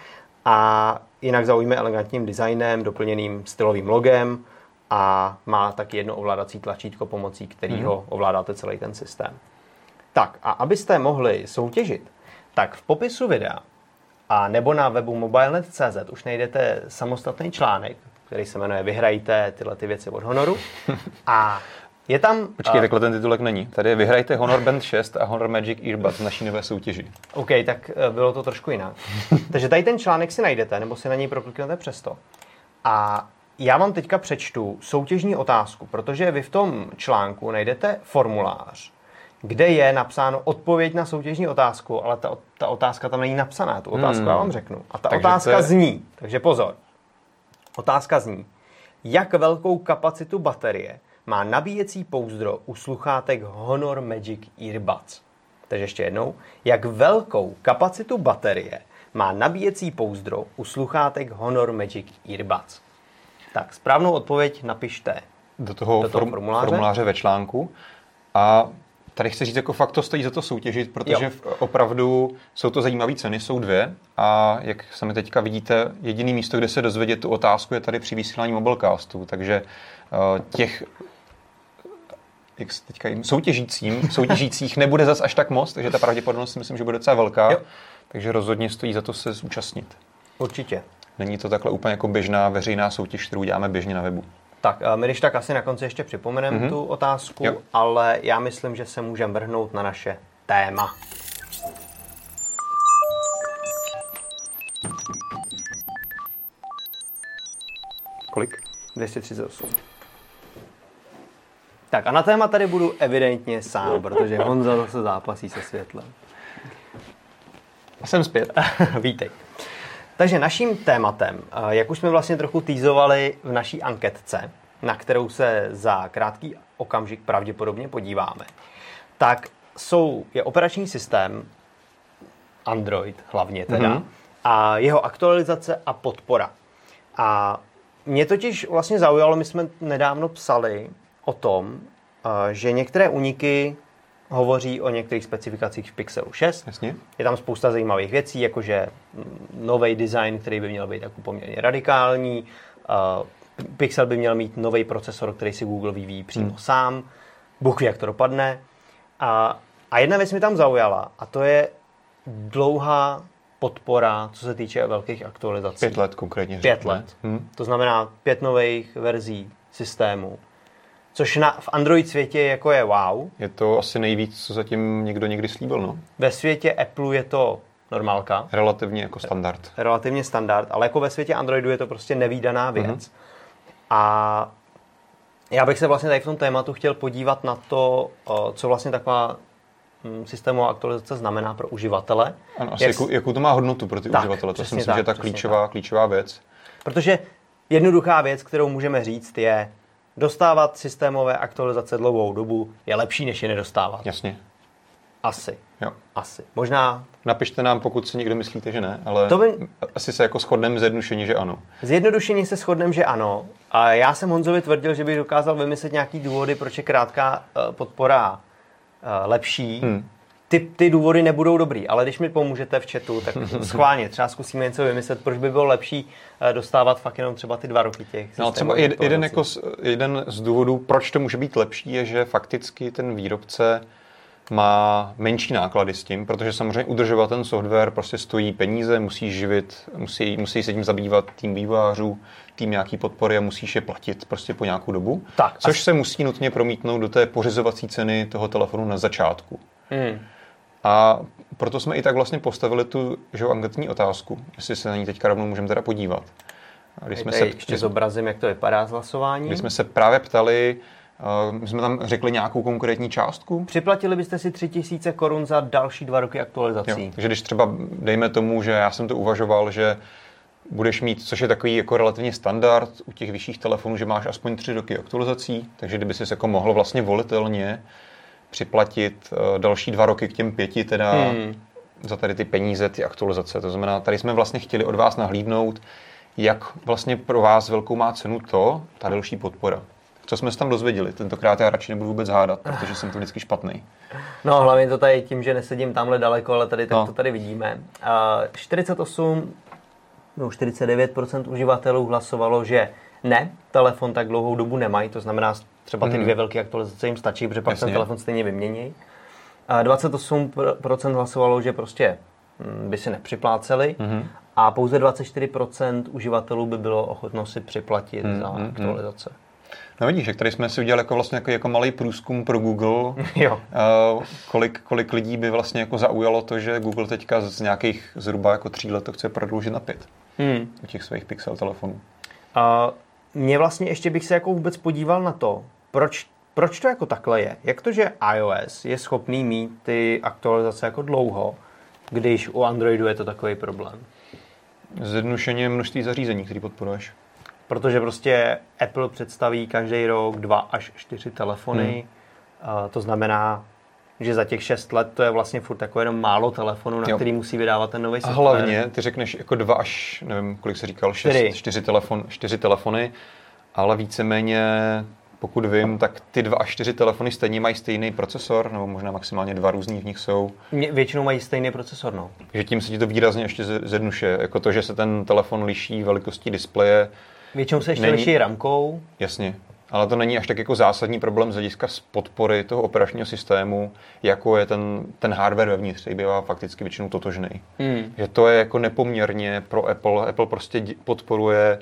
A jinak zaujíme elegantním designem, doplněným stylovým logem, a má taky jedno ovládací tlačítko, pomocí kterého ovládáte celý ten systém. Tak a abyste mohli soutěžit, tak v popisu videa a nebo na webu mobilenet tečka cz už najdete samostatný článek, který se jmenuje Vyhrajte tyhle ty věci od Honoru. A je tam... Počkej, takhle ten titulek není. Tady je Vyhrajte Honor Band šest a Honor Magic Earbuds v naší nové soutěži. OK, tak bylo to trošku jinak. Takže tady ten článek si najdete, nebo si na něj prokliknete přes to. A já vám teďka přečtu soutěžní otázku, protože vy v tom článku najdete formulář, kde je napsáno odpověď na soutěžní otázku, ale ta, ta otázka tam není napsaná, tu otázku hmm. já vám řeknu. A ta takže otázka je... zní, takže pozor, otázka zní, jak velkou kapacitu baterie má nabíjecí pouzdro u sluchátek Honor Magic Earbuds? Takže ještě jednou, jak velkou kapacitu baterie má nabíjecí pouzdro u sluchátek Honor Magic Earbuds? Tak, správnou odpověď napište do toho, do toho form, formuláře. formuláře ve článku. A tady chci říct, jako fakt to stojí za to soutěžit, protože jo. opravdu jsou to zajímavé ceny, jsou dvě. A jak sami teďka vidíte, jediné místo, kde se dozvědět tu otázku, je tady při vysílání Mobilecastu. Takže těch jak teďka jim, soutěžícím, soutěžících nebude zas až tak moc, takže ta pravděpodobnost myslím, že bude docela velká. Jo. Takže rozhodně stojí za to se zúčastnit. Určitě. Není to takhle úplně jako běžná veřejná soutěž, kterou děláme běžně na webu. Tak, my když tak asi na konci ještě připomeneme mm-hmm. tu otázku, jo. ale já myslím, že se můžeme vrhnout na naše téma. Kolik? dvě stě třicet osm. Tak a na téma tady budu evidentně sám, protože Honza zase zápasí se světlem. Jsem zpět. Vítej. Takže naším tématem, jak už jsme vlastně trochu teasovali v naší anketce, na kterou se za krátký okamžik pravděpodobně podíváme, tak jsou, je operační systém Android hlavně teda mm-hmm. a jeho aktualizace a podpora. A mě totiž vlastně zaujalo, my jsme nedávno psali o tom, že některé úniky hovoří o některých specifikacích v Pixelu šest. Jasně. Je tam spousta zajímavých věcí, jakože nový design, který by měl být jako poměrně radikální. Pixel by měl mít nový procesor, který si Google vyvíjí přímo hmm. sám. Bůh ví, jak to dopadne. A, a jedna věc mi tam zaujala, a to je dlouhá podpora, co se týče velkých aktualizací. Pět let konkrétně. Pět let. Hmm. To znamená pět nových verzí systému. což na, v Android světě jako je wow. Je to asi nejvíc, co zatím někdo někdy slíbil, no. Ve světě Apple je to normálka. Relativně jako standard. Relativně standard, ale jako ve světě Androidu je to prostě nevídaná věc. Mm-hmm. A já bych se vlastně tady v tom tématu chtěl podívat na to, co vlastně taková systémová aktualizace znamená pro uživatele. Ano, asi Jak... jakou, jakou to má hodnotu pro ty tak, uživatele. To si myslím, tak, že je ta klíčová, tak. klíčová věc. Protože jednoduchá věc, kterou můžeme říct, je dostávat systémové aktualizace dlouhou dobu je lepší, než je nedostávat. Jasně. Asi. Jo. Asi. Možná... Napište nám, pokud si někdo myslíte, že ne, ale to by... asi se jako shodneme zjednodušeně, že ano. Zjednodušeně se shodneme, že ano. A já jsem Honzovi tvrdil, že bych dokázal vymyslet nějaký důvody, proč je krátká podpora lepší. Hmm. Ty, ty důvody nebudou dobrý, ale když mi pomůžete v chatu, tak schválně, třeba zkusíme něco vymyslet, proč by bylo lepší dostávat fakt jenom třeba ty dva roky těch. No, třeba jed, jeden, jako z, jeden z důvodů, proč to může být lepší, je, že fakticky ten výrobce má menší náklady s tím, protože samozřejmě udržovat ten software prostě stojí peníze, musí živit, musí, musí se tím zabývat tým vývojářů, tým nějaký podpory a musíš je platit prostě po nějakou dobu, tak, což a... se musí nutně promítnout do té pořizovací ceny toho telefonu na začátku. Hmm. A proto jsme i tak vlastně postavili tu že, anketní otázku, jestli se na ní teďka rovnou můžeme teda podívat. Když jsme se, ještě zobrazím, jak to vypadá s hlasováním. Když jsme se právě ptali, my uh, jsme tam řekli nějakou konkrétní částku. Připlatili byste si tři tisíce korun za další dva roky aktualizací. Jo, takže když třeba dejme tomu, že já jsem to uvažoval, že budeš mít, což je takový jako relativně standard u těch vyšších telefonů, že máš aspoň tři roky aktualizací, takže kdyby jsi jako mohl vlastně volitelně připlatit uh, další dva roky k těm pěti teda hmm. za tady ty peníze, ty aktualizace. To znamená, tady jsme vlastně chtěli od vás nahlídnout, jak vlastně pro vás velkou má cenu to, ta další podpora. Co jsme se tam dozvěděli? Tentokrát já radši nebudu vůbec hádat, protože jsem to vždycky špatný. No hlavně to tady tím, že nesedím tamhle daleko, ale tady tak no. to tady vidíme. Uh, čtyřicet osm, no čtyřicet devět procent uživatelů hlasovalo, že ne, telefon tak dlouhou dobu nemají, to znamená třeba ty dvě velké aktualizace jim stačí, protože pak Jasně. ten telefon stejně vymění. Uh, dvacet osm procent hlasovalo, že prostě by si nepřipláceli mm-hmm. a pouze dvacet čtyři procent uživatelů by bylo ochotno si připlatit mm-hmm. za aktualizace. No vidíš, že tady jsme si udělali jako, vlastně jako, jako malý průzkum pro Google, jo. Uh, kolik, kolik lidí by vlastně jako zaujalo to, že Google teďka z nějakých zhruba jako tří let to chce prodloužit na pět hmm. u těch svých Pixel telefonů. Uh, mě vlastně ještě bych se jako vůbec podíval na to, proč, proč to jako takhle je. Jak to, že iOS je schopný mít ty aktualizace jako dlouho, když u Androidu je to takový problém? Zjednodušeně množství zařízení, který podporuješ. Protože prostě Apple představí každý rok dva až čtyři telefony. Hmm. To znamená, že za těch šest let to je vlastně furt jako jenom málo telefonů, na jo. který musí vydávat ten nový software. A hlavně, ty řekneš jako dva až, nevím, kolik se říkal, šest, čtyři, telefon, čtyři telefony, ale víceméně, pokud vím, tak ty dva až čtyři telefony stejně mají stejný procesor, nebo možná maximálně dva různý v nich jsou. Většinou mají stejný procesor, no. Že tím se ti to výrazně ještě zjednuše, jako to, že se ten telefon liší velikostí displeje, většinou se ještě není... liší ramkou. Jasně, ale to není až tak jako zásadní problém z hlediska z podpory toho operačního systému, jako je ten, ten hardware vevnitř, který bývá fakticky většinou totožný. Mm. Že to je jako nepoměrně pro Apple. Apple prostě podporuje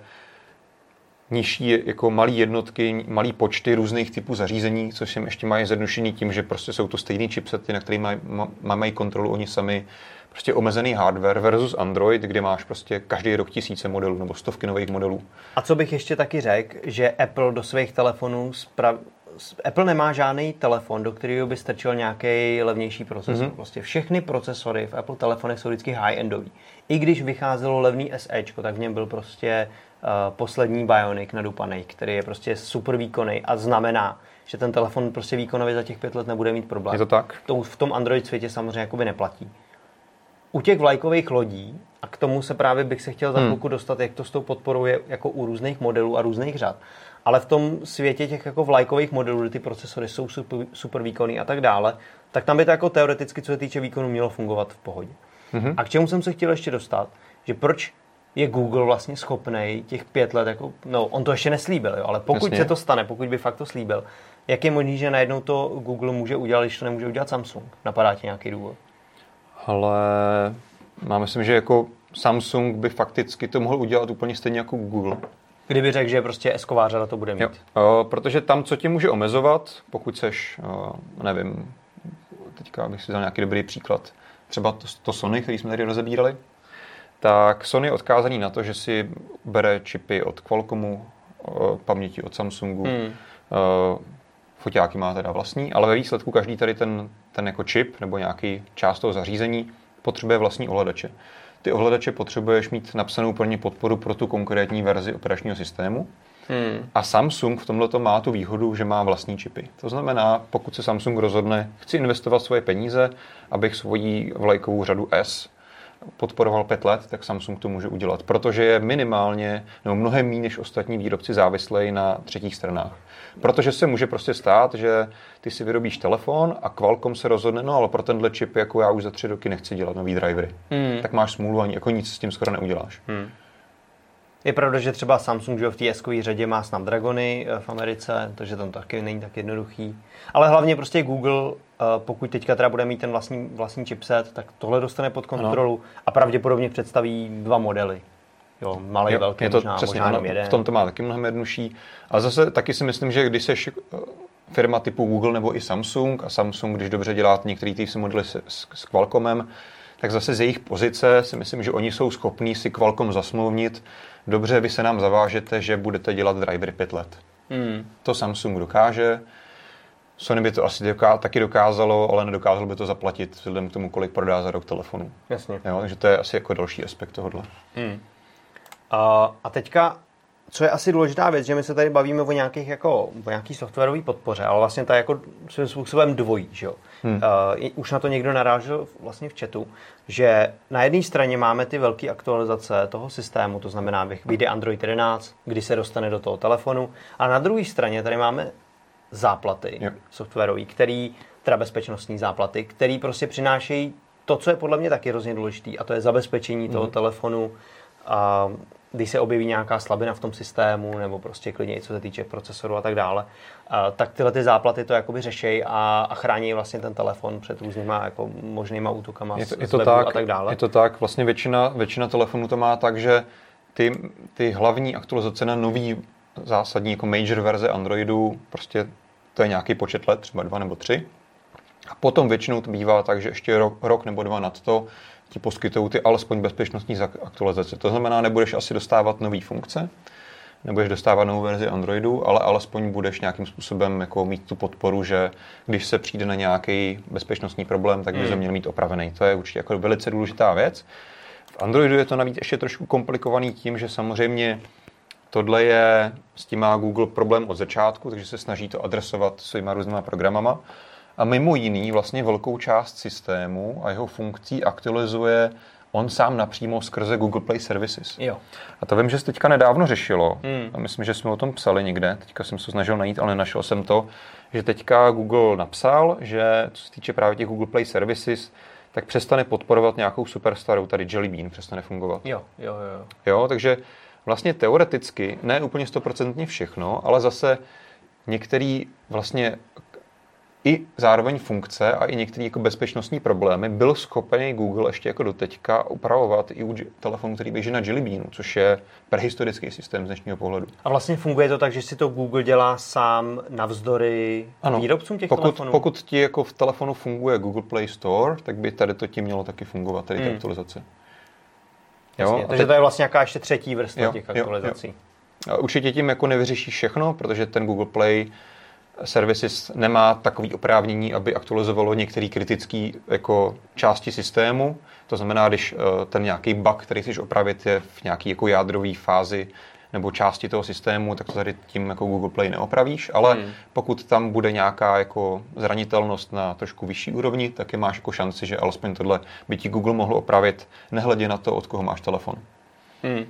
nižší jako malý jednotky, malý počty různých typů zařízení, což se ještě mají zjednodušený tím, že prostě jsou to stejný chipsety, na který mají, mají kontrolu oni sami. Prostě omezený hardware versus Android, kde máš prostě každý rok tisíce modelů nebo stovky nových modelů. A co bych ještě taky řekl, že Apple do svých telefonů... Spra- Apple nemá žádný telefon, do kterého by strčil nějaký levnější procesor. Mm-hmm. Prostě všechny procesory v Apple telefonech jsou vždycky high-endový. I když vycházelo levný SEčko, tak v něm byl prostě uh, poslední Bionic nadupanej, který je prostě super výkonný a znamená, že ten telefon prostě výkonově za těch pět let nebude mít problém. Je to tak? To v tom Android světě samozřejmě jakoby neplatí. U těch vlajkových lodí, a k tomu se právě bych se chtěl za chvilku dostat, jak to s tou podporou je jako u různých modelů a různých řad, ale v tom světě těch jako vlajkových modelů, kde ty procesory jsou super, super výkonný a tak dále, tak tam by to jako teoreticky, co se týče výkonu, mělo fungovat v pohodě. Mm-hmm. A k čemu jsem se chtěl ještě dostat, že proč je Google vlastně schopnej těch pět let, jako, no on to ještě neslíbil, jo, ale pokud Jasně. se to stane, pokud by fakt to slíbil, jak je možný, že najednou to Google může udělat, když to nemůže udělat Samsung? Napadá ti nějaký důvod? Ale já myslím, že jako Samsung by fakticky to mohl udělat úplně stejně jako Google. Kdyby řekl, že prostě S-ková řada to bude mít. Jo, protože tam, co ti může omezovat, pokud seš, nevím, teďka bych si dal nějaký dobrý příklad, třeba to, to Sony, který jsme tady rozebírali, tak Sony je odkázaný na to, že si bere čipy od Qualcommu, paměti od Samsungu, hmm. foťáky má teda vlastní, ale ve výsledku každý tady ten, ten jako čip nebo nějaký část toho zařízení potřebuje vlastní ovladače. Ty ovladače potřebuješ mít napsanou pro ně podporu pro tu konkrétní verzi operačního systému. Hmm. A Samsung v tomhle má tu výhodu, že má vlastní čipy. To znamená, pokud se Samsung rozhodne, chci investovat svoje peníze, abych svoji vlajkovou řadu S podporoval pět let, tak Samsung to může udělat, protože je minimálně nebo mnohem méně než ostatní výrobci závislej na třetích stranách. Protože se může prostě stát, že ty si vyrobíš telefon a Qualcomm se rozhodne, no ale pro tenhle čip, jako já už za tři roky nechci dělat nový drivery. Hmm. Tak máš smůlu, ani jako nic s tím skoro neuděláš. Hmm. Je pravda, že třeba Samsung v té S-kové řadě má Snapdragony v Americe, takže tam taky není tak jednoduchý. Ale hlavně prostě Google, pokud teďka teda bude mít ten vlastní, vlastní chipset, tak tohle dostane pod kontrolu no. a pravděpodobně představí dva modely. Jo, malý, jo, velký, je to možná, přesně, možná jeden. V tom to má taky mnohem jednodušší. A zase taky si myslím, že když seš firma typu Google nebo i Samsung, a Samsung, když dobře dělá některý ty modely s, s Qualcommem, tak zase z jejich pozice si myslím, že oni jsou schopní si Qualcomm zasmluvnit. Dobře, vy se nám zavážete, že budete dělat drivery pět let. Hmm. To Samsung dokáže. Sony by to asi doká- taky dokázalo, ale nedokázalo by to zaplatit vzhledem k tomu, kolik prodá za rok telefonu. Jasně. Jo, takže to je asi jako další aspekt tohohle. Hmm. Uh, a teďka, co je asi důležitá věc, že my se tady bavíme o nějakých jako, o nějaký softwarové podpoře, ale vlastně ta jako svým způsobem dvojí, že jo. Hmm. Uh, už na to někdo narážel vlastně v chatu, že na jedné straně máme ty velké aktualizace toho systému, to znamená, vyjde Android jedenáct, kdy se dostane do toho telefonu, a na druhé straně tady máme záplaty yep. softwarové, který, teda bezpečnostní záplaty, který prostě přinášejí to, co je podle mě taky hrozně důležitý, a to je zabezpečení toho mm. telefonu, a když se objeví nějaká slabina v tom systému, nebo prostě klidně i co se týče procesoru a tak dále, a tak tyhle ty záplaty to jakoby řešejí a, a chrání vlastně ten telefon před různýma jako možnýma útokama je to, je to z webu tak, a tak dále. Je to tak, vlastně většina, většina telefonů to má tak, že ty, ty hlavní aktualizace na nový zásadní jako major verze Androidu, prostě to je nějaký počet let, třeba dva nebo tři. A potom většinou to bývá tak, že ještě rok, rok nebo dva nad to ti poskytují ty alespoň bezpečnostní aktualizace. To znamená, nebudeš asi dostávat nové funkce, nebudeš dostávat novou verzi Androidu, ale alespoň budeš nějakým způsobem jako mít tu podporu, že když se přijde na nějaký bezpečnostní problém, tak bys ho měl mít opravený. To je určitě jako velice důležitá věc. V Androidu je to navíc ještě trošku komplikovaný tím, že samozřejmě tohle je, s tím má Google problém od začátku, takže se snaží to adresovat svýma různýma programama. A mimo jiný vlastně velkou část systému a jeho funkcí aktualizuje on sám napřímo skrze Google Play Services. Jo. A to vím, že se teďka nedávno řešilo. Hmm. A myslím, že jsme o tom psali někde. Teďka jsem se snažil najít, ale nenašel jsem to, že teďka Google napsal, že co se týče právě těch Google Play Services, tak přestane podporovat nějakou superstarou, tady Jelly Bean přestane fungovat. Jo, jo, jo. Jo, takže vlastně teoreticky, ne úplně stoprocentně všechno, ale zase některé vlastně i zároveň funkce a i některé jako bezpečnostní problémy byl schopen Google ještě jako doteďka upravovat i u telefonu, který běží na Jelly Beanu, což je prehistorický systém z dnešního pohledu. A vlastně funguje to tak, že si to Google dělá sám navzdory ano, výrobcům těch pokud, telefonů? Pokud ti jako v telefonu funguje Google Play Store, tak by tady to ti mělo taky fungovat, tady hmm. ta aktualizace. Jo, takže teď to je vlastně nějaká ještě třetí vrstva jo, těch aktualizací. Jo, jo. Určitě tím jako nevyřeší všechno, protože ten Google Play Services nemá takový oprávnění, aby aktualizovalo některé kritické jako části systému. To znamená, když ten nějaký bug, který chceš opravit, je v nějaké jako jádrové fázi nebo části toho systému, tak to tady tím jako Google Play neopravíš, ale hmm. pokud tam bude nějaká jako zranitelnost na trošku vyšší úrovni, tak je máš jako šanci, že alespoň tohle by ti Google mohl opravit, nehledě na to, od koho máš telefon. Hmm.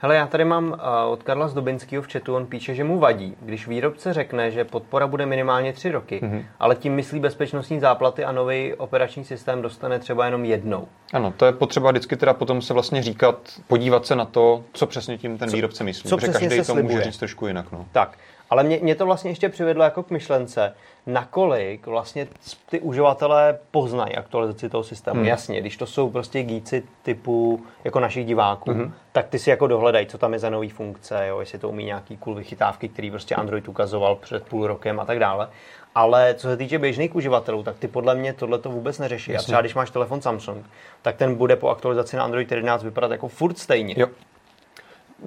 Hele, já tady mám uh, od Karla Zdobinského v chatu, on píše, že mu vadí, když výrobce řekne, že podpora bude minimálně tři roky, mm-hmm. ale tím myslí bezpečnostní záplaty a nový operační systém dostane třeba jenom jednou. Ano, to je potřeba vždycky teda potom se vlastně říkat, podívat se na to, co přesně tím ten co, výrobce myslí, co protože každý to může říct trošku jinak. No. Tak, Ale mě, mě to vlastně ještě přivedlo jako k myšlence, nakolik vlastně ty uživatelé poznají aktualizaci toho systému. Hmm. Jasně, když to jsou prostě geeky typu jako našich diváků, hmm. tak ty si jako dohledají, co tam je za nový funkce, jo, jestli to umí nějaký cool vychytávky, který prostě Android ukazoval před půl rokem a tak dále. Ale co se týče běžných uživatelů, tak ty podle mě tohle to vůbec neřeší. Jasně. A třeba když máš telefon Samsung, tak ten bude po aktualizaci na Android jedenáct vypadat jako furt stejně. Jo.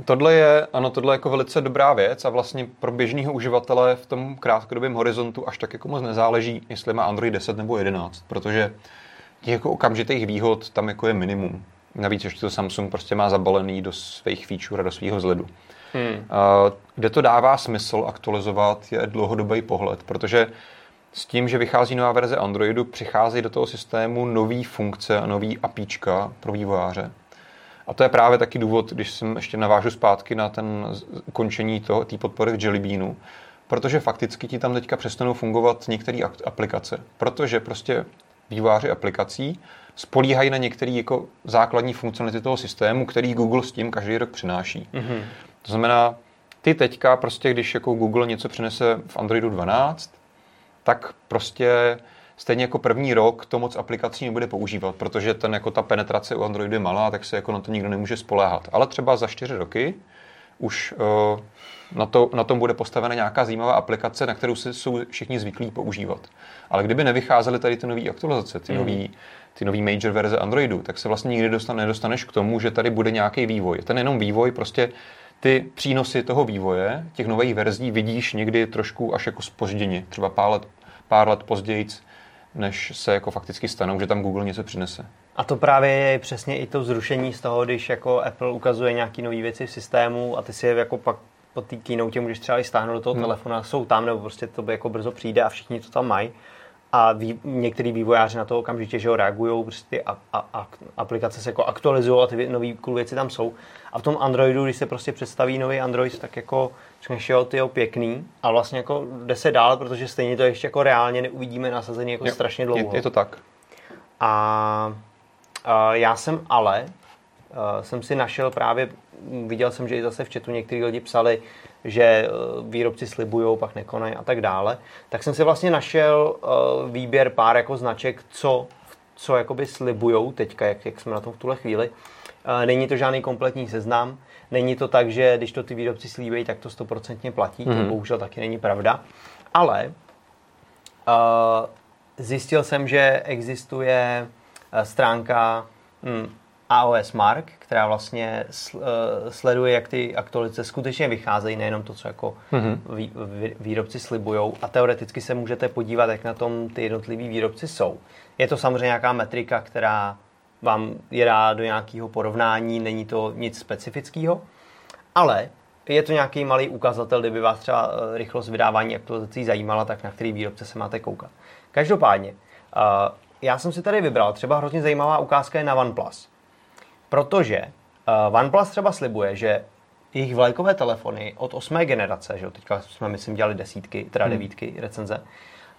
Tohle je, ano, tohle je jako velice dobrá věc a vlastně pro běžného uživatele v tom krátkodobém horizontu až tak jako moc nezáleží, jestli má Android deset nebo jedenáct, protože těch jako okamžitých výhod tam jako je minimum. Navíc ještě to Samsung prostě má zabalený do svých feature a do svého vzhledu. Hmm. Kde to dává smysl aktualizovat je dlouhodobý pohled, protože s tím, že vychází nová verze Androidu, přichází do toho systému nový funkce a nový apíčka pro vývojáře. A to je právě taky důvod, když jsem ještě navážu zpátky na ten končení té podpory v Jelly Beanu, protože fakticky ti tam teďka přestanou fungovat některé aplikace, protože prostě vývojáři aplikací spolíhají na některé jako základní funkcionality toho systému, který Google s tím každý rok přináší. Mm-hmm. To znamená, ty teďka prostě, když jako Google něco přinese v Androidu dvanáct, tak prostě stejně jako první rok to moc aplikací nebude používat, protože ten, jako ta penetrace u Androidu je malá, tak se jako na to nikdo nemůže spoléhat. Ale třeba za čtyři roky už uh, na, to, na tom bude postavena nějaká zajímavá aplikace, na kterou si jsou všichni zvyklí používat. Ale kdyby nevycházely tady ty nové aktualizace, ty nový mm. ty nový major verze Androidu, tak se vlastně nikdy dostan, nedostaneš k tomu, že tady bude nějaký vývoj. Ten jenom vývoj prostě ty přínosy toho vývoje, těch nových verzí vidíš někdy trošku až jako zpožděně, třeba pár let, pár let pozdějíc, než se jako fakticky stanou, že tam Google něco přinese. A to právě je přesně i to zrušení z toho, když jako Apple ukazuje nějaký nový věci v systému a ty si je jako pak po té keynote můžeš třeba i stáhnout do toho hmm. telefona, jsou tam, nebo prostě to by jako brzo přijde a všichni to tam mají. A vý, některý vývojáři na to okamžitě, že ho reagují, prostě ty a, a, a, aplikace se jako aktualizují a ty nový cool věci tam jsou. A v tom Androidu, když se prostě představí nový Android, tak jako řekneš, jo, ty jo, pěkný a vlastně jako jde se dál, protože stejně to ještě jako reálně neuvidíme nasazený jako jo, strašně dlouho. Je, je to tak. A, a já jsem ale, a jsem si našel právě, viděl jsem, že i zase v chatu některý lidi psali, že výrobci slibujou, pak nekonají a tak dále, tak jsem si vlastně našel uh, výběr pár jako značek, co, co jakoby slibujou teďka, jak, jak jsme na tom v tuhle chvíli. Uh, není to žádný kompletní seznam, není to tak, že když to ty výrobci slíbejí, tak to stoprocentně platí, mm-hmm. to bohužel taky není pravda, ale uh, zjistil jsem, že existuje uh, stránka hmm, A O S Mark, která vlastně sl, uh, sleduje, jak ty aktualizace skutečně vycházejí, nejenom to, co jako mm-hmm. vý, vý, výrobci slibujou. A teoreticky se můžete podívat, jak na tom ty jednotliví výrobci jsou. Je to samozřejmě nějaká metrika, která vám je dá do nějakého porovnání, není to nic specifického, ale je to nějaký malý ukazatel, kdyby vás třeba rychlost vydávání aktualizací zajímala, tak na který výrobce se máte koukat. Každopádně, uh, já jsem si tady vybral, třeba hrozně zajímavá ukázka je na OnePlus. Protože uh, OnePlus třeba slibuje, že jejich vlajkové telefony od osmé generace, že jo, teďka jsme, myslím, dělali desítky, teda hmm. devítky recenze,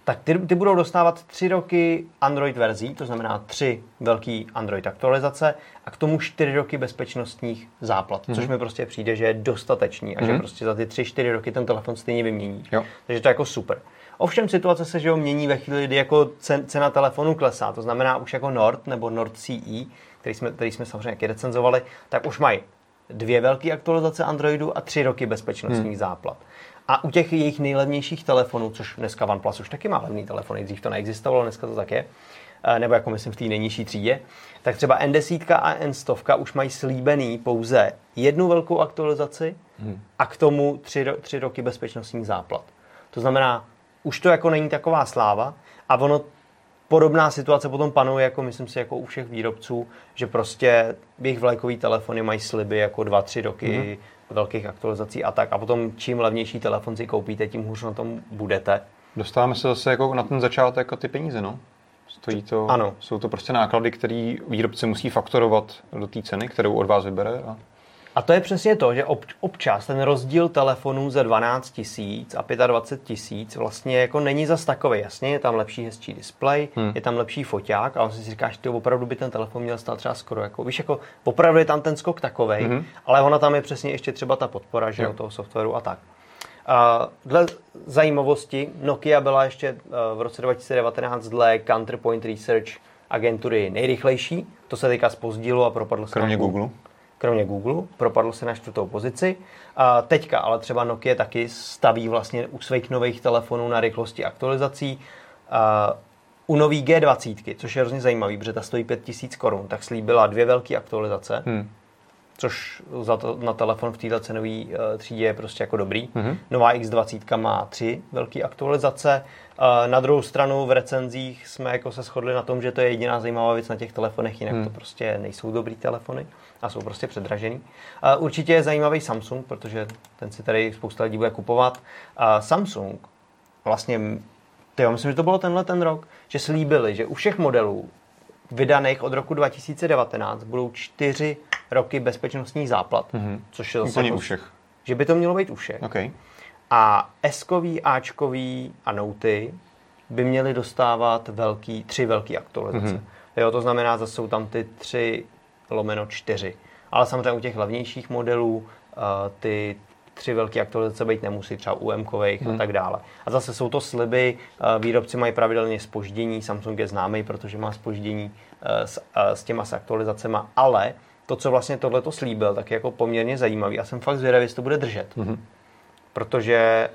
tak ty, ty budou dostávat tři roky Android verzí, to znamená tři velký Android aktualizace a k tomu čtyři roky bezpečnostních záplat, hmm. což mi prostě přijde, že je dostatečný a hmm. že prostě za ty tři, čtyři roky ten telefon stejně vymění. Jo. Takže to je jako super. Ovšem situace se, že jo, mění ve chvíli, kdy jako cena telefonu klesá, to znamená už jako Nord nebo Nord C E, který jsme, který jsme samozřejmě taky recenzovali, tak už mají dvě velké aktualizace Androidu a tři roky bezpečnostních hmm. záplat. A u těch jejich nejlevnějších telefonů, což dneska OnePlus už taky má levný telefon, dřív to neexistovalo, dneska to tak je, nebo jako myslím v té nejnižší třídě, tak třeba N deset a N sto už mají slíbený pouze jednu velkou aktualizaci hmm. a k tomu tři, tři roky bezpečnostních záplat. To znamená, už to jako není taková sláva a ono podobná situace potom panuje, jako myslím si, jako u všech výrobců, že prostě jejich vlajkový telefony mají sliby jako dva, tři roky mm-hmm. velkých aktualizací a tak. A potom čím levnější telefon si koupíte, tím hůř na tom budete. Dostáváme se zase jako na ten začátek a ty peníze, no? Stojí to, ano. Jsou to prostě náklady, které výrobce musí faktorovat do té ceny, kterou od vás vybere. A... a to je přesně to, že občas ten rozdíl telefonů ze dvanáct tisíc a dvacet pět tisíc vlastně jako není zas takový. Jasně, je tam lepší hezčí displej, hmm. je tam lepší foťák a on si říkáš, ty opravdu by ten telefon měl stát třeba skoro jako, víš, jako opravdu je tam ten skok takovej, hmm. ale ona tam je přesně ještě třeba ta podpora, že jo, toho softwaru a tak. Dle zajímavosti, Nokia byla ještě v roce dva tisíce devatenáct dle Counterpoint Research agentury nejrychlejší. To se teďka zpozdilo a propadlo se Kromě na... Google. Kromě Google, propadlo se na čtvrtou pozici. A teďka ale třeba Nokia taky staví vlastně u svých nových telefonů na rychlosti aktualizací. A u nový G dvacet, což je hrozně zajímavý, protože ta stojí pět tisíc korun, tak slíbila dvě velké aktualizace. Hmm. Což za to, na telefon v této cenové třídě je prostě jako dobrý. Mm-hmm. Nová X dvacet má tři velké aktualizace. Na druhou stranu v recenzích jsme jako se shodli na tom, že to je jediná zajímavá věc na těch telefonech, jinak mm. to prostě nejsou dobrý telefony a jsou prostě předražený. Určitě je zajímavý Samsung, protože ten si tady spousta lidí bude kupovat. Samsung vlastně, tyjo, myslím, že to bylo tenhle ten rok, že slíbili, že u všech modelů vydaných od roku dva tisíce devatenáct budou čtyři roky bezpečnostní záplat, mm-hmm. což je zase úplně u všech. Že by to mělo být u všech. Okay. A S-kový, A-čkový a Noty by měly dostávat velký, tři velké aktualizace. Mm-hmm. Jo, to znamená, zase jsou tam ty tři lomeno čtyři. Ale samozřejmě u těch hlavnějších modelů uh, ty tři velké aktualizace být nemusí, třeba u M-kovejch mm. a tak dále. A zase jsou to sliby, uh, výrobci mají pravidelně zpoždění, Samsung je známý, protože má zpoždění uh, s, uh, s těma s aktualizacema, ale to, co vlastně tohleto slíbil, tak je jako poměrně zajímavý. A jsem fakt zvědavý, jestli to bude držet. Mm-hmm. Protože,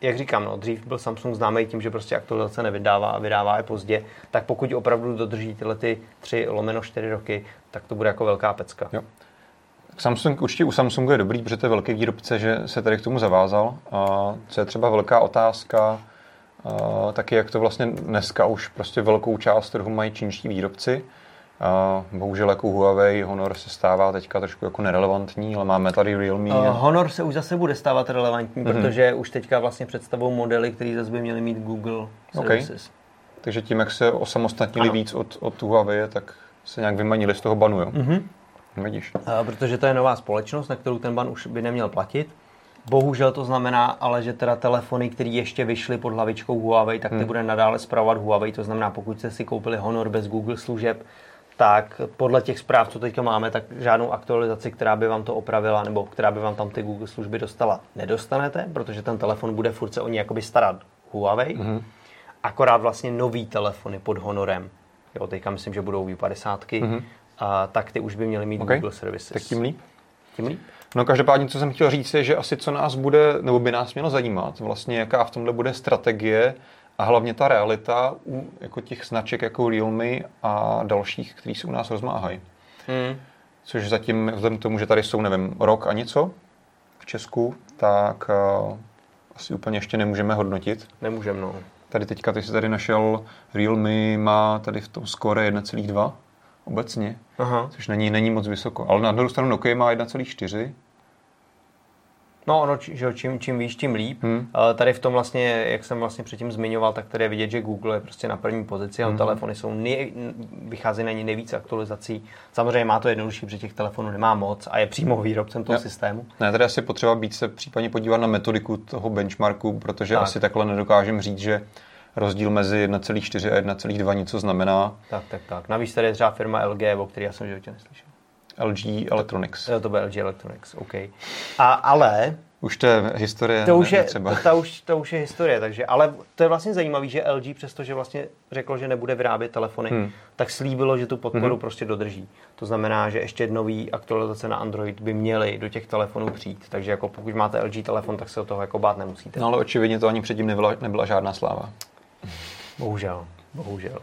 jak říkám, no, dřív byl Samsung známý tím, že prostě aktualizace nevydává a vydává je pozdě. Tak pokud opravdu dodrží tyhle ty tři lomeno čtyři roky, tak to bude jako velká pecka. Jo. Samsung, určitě u Samsungu je dobrý, protože to je velký výrobce, že se tady k tomu zavázal. A co je třeba velká otázka, taky jak to vlastně dneska už prostě velkou část trhu mají čínští výrobci. Uh, bohužel jako Huawei, Honor se stává teďka trošku jako nerelevantní, ale máme tady Realme. Uh, Honor se už zase bude stávat relevantní, mm-hmm. protože už teďka vlastně představou modely, které zase by měly mít Google Services. Okay. Takže tím, jak se osamostatnili ano. víc od, od Huawei, tak se nějak vymanili z toho banu, jo? Mm-hmm. Vidíš? Uh, protože to je nová společnost, na kterou ten ban už by neměl platit. Bohužel to znamená, ale že teda telefony, které ještě vyšly pod hlavičkou Huawei, tak ty hmm. bude nadále spravovat Huawei. To znamená, pokud jste si koupili Honor bez Google služeb, tak podle těch zpráv, co teďka máme, tak žádnou aktualizaci, která by vám to opravila nebo která by vám tam ty Google služby dostala, nedostanete, protože ten telefon bude furt se o ní jakoby starat Huawei. Mm-hmm. Akorát vlastně nový telefony pod Honorem, jo, teďka myslím, že budou U padesát, mm-hmm. a, tak ty už by měly mít okay. Google Services. Tak tím líp. Tím líp. No každopádně, co jsem chtěl říct, je, že asi co nás bude, nebo by nás mělo zajímat, vlastně jaká v tomhle bude strategie, a hlavně ta realita u jako těch značek jako Realme a dalších, kteří se u nás rozmáhají. Hmm. Což zatím, vzhledem k tomu, že tady jsou, nevím, rok a něco v Česku, tak uh, asi úplně ještě nemůžeme hodnotit. Nemůžeme, no. Tady teďka, ty jsi tady našel, Realme má tady v tom skóre jedna celá dva obecně, aha. což není, není moc vysoko. Ale na druhou stranu Nokia má jedna celá čtyři. No, ono, že čím, čím víš, tím líp. Hmm. Tady v tom vlastně, jak jsem vlastně předtím zmiňoval, tak tady je vidět, že Google je prostě na první pozici, hmm. a telefony jsou nej, vychází na ně nejvíc aktualizací. Samozřejmě má to jednodušší, protože těch telefonů nemá moc a je přímo výrobcem toho ne. systému. Ne, tady asi potřeba být se případně podívat na metodiku toho benchmarku, protože tak. asi takhle nedokážem říct, že rozdíl mezi jedna celá čtyři a jedna celá dva něco znamená. Tak, tak, tak. Navíc tady je třeba firma L G, o které já jsem v životě neslyšel. L G Electronics. To, to byl L G Electronics, OK. A, ale... Už to je historie. To už je, to, to už, to už je historie, takže... Ale to je vlastně zajímavé, že L G, přestože vlastně řeklo, že nebude vyrábět telefony, hmm. tak slíbilo, že tu podporu hmm. prostě dodrží. To znamená, že ještě nový aktualizace na Android by měly do těch telefonů přijít. Takže jako pokud máte L G telefon, tak se o toho jako bát nemusíte. No ale očividně to ani předtím nebyla, nebyla žádná sláva. Bohužel, bohužel.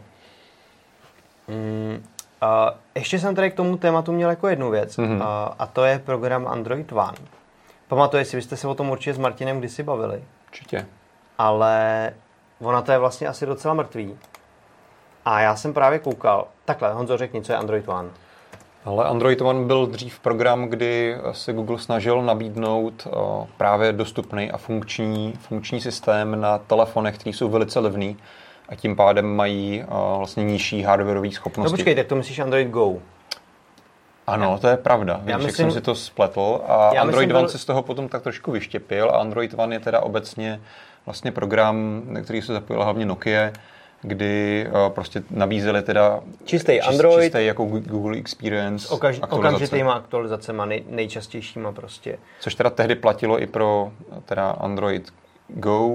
Mm. Uh, ještě jsem tady k tomu tématu měl jako jednu věc, mm-hmm. uh, a to je program Android One. Pamatuje si, vy jste se o tom určitě s Martinem kdysi bavili. Určitě. Ale ona to je vlastně asi docela mrtvý. A já jsem právě koukal, takhle, Honzo, řekni, co je Android One. Ale Android One byl dřív program, kdy se Google snažil nabídnout uh, právě dostupný a funkční, funkční systém na telefonech, které jsou velice levný. A tím pádem mají uh, vlastně nižší hardwareové schopnosti. No počkej, tak to myslíš Android Go? Ano, to je pravda. Víš, myslím, jak jsem si to spletl. A Android myslím, One se z toho potom tak trošku vyštěpil. A Android One je teda obecně vlastně program, na který se zapojila hlavně Nokia, kdy uh, prostě nabízeli teda čistý čist, Android, čistý jako Google Experience s okaž, aktualizace. Okamžitýma aktualizacema, nej, nejčastějšíma prostě. Což teda tehdy platilo i pro teda Android Go,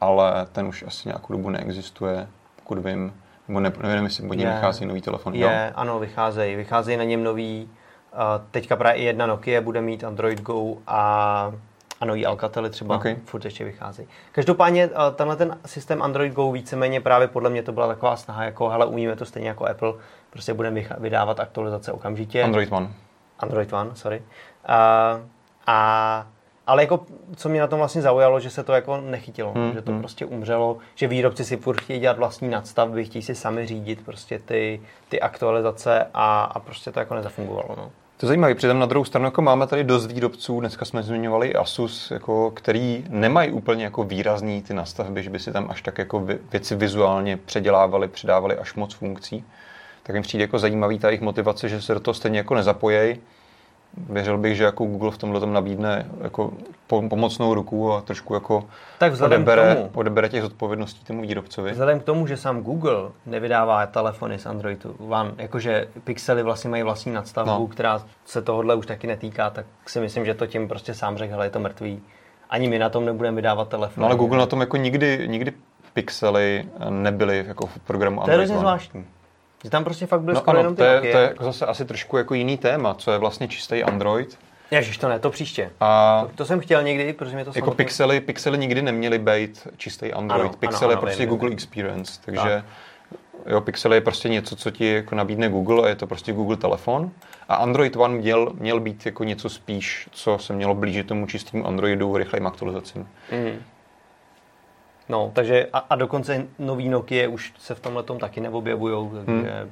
ale ten už asi nějakou dobu neexistuje, pokud vím, nebo ne, nevím, jestli pod něm je, vychází nový telefon. Je, jo? Ano, vycházejí, vycházejí na něm nový, uh, teďka právě i jedna Nokia bude mít Android Go a... Ano, i Alcately třeba okay. Furt ještě vychází. Každopádně tenhle ten systém Android Go víceméně právě podle mě to byla taková snaha, jako hele, umíme to stejně jako Apple, prostě budeme vydávat aktualizace okamžitě. Android One. Android One, sorry. A, a, ale jako, co mě na tom vlastně zaujalo, že se to jako nechytilo, hmm, že to hmm. prostě umřelo, že výrobci si furt chtějí dělat vlastní nadstavby, chtějí si sami řídit prostě ty, ty aktualizace a, a prostě to jako nezafungovalo, no. To je zajímavé, přitom na druhou stranu jako máme tady dost výrobců, dneska jsme zmiňovali Asus, jako, který nemají úplně jako výrazný ty nastavby, že by si tam až tak jako věci vizuálně předělávali, přidávali až moc funkcí. Tak jim přijde jako zajímavý ta jejich motivace, že se do toho stejně jako nezapojejí. Věřil bych, že jako Google v tomhle tom nabídne jako pomocnou ruku a trošku jako odebere, tomu, odebere těch zodpovědností tomu výrobcovi. Vzhledem k tomu, že sám Google nevydává telefony z Androidu One, jakože pixely vlastně mají vlastní nadstavbu, no. která se tohohle už taky netýká, tak si myslím, že to tím prostě sám řekl, hele, je to mrtvý. Ani my na tom nebudeme vydávat telefony. No ale Google na tom jako nikdy, nikdy pixely nebyly jako v programu Android One. To je zvláštní. Že tam prostě fakt byly no skoro jenom ty Nokia. To je, to je jako zase asi trošku jako jiný téma, co je vlastně čistý Android. Ježiš, to ne, to příště. A to, to jsem chtěl někdy, protože mě to jako pixely, pixely nikdy neměly být čistý Android. Ano, pixely ano, ano, je prostě nevím, Google nevím. Experience, takže jo, pixely je prostě něco, co ti jako nabídne Google a je to prostě Google telefon. A Android One měl, měl být jako něco spíš, co se mělo blížit tomu čistému Androidu rychlejm aktualizacím. Mm. No, takže a, a dokonce nový Nokia už se v tomhletom taky neobjevují, takže, hmm.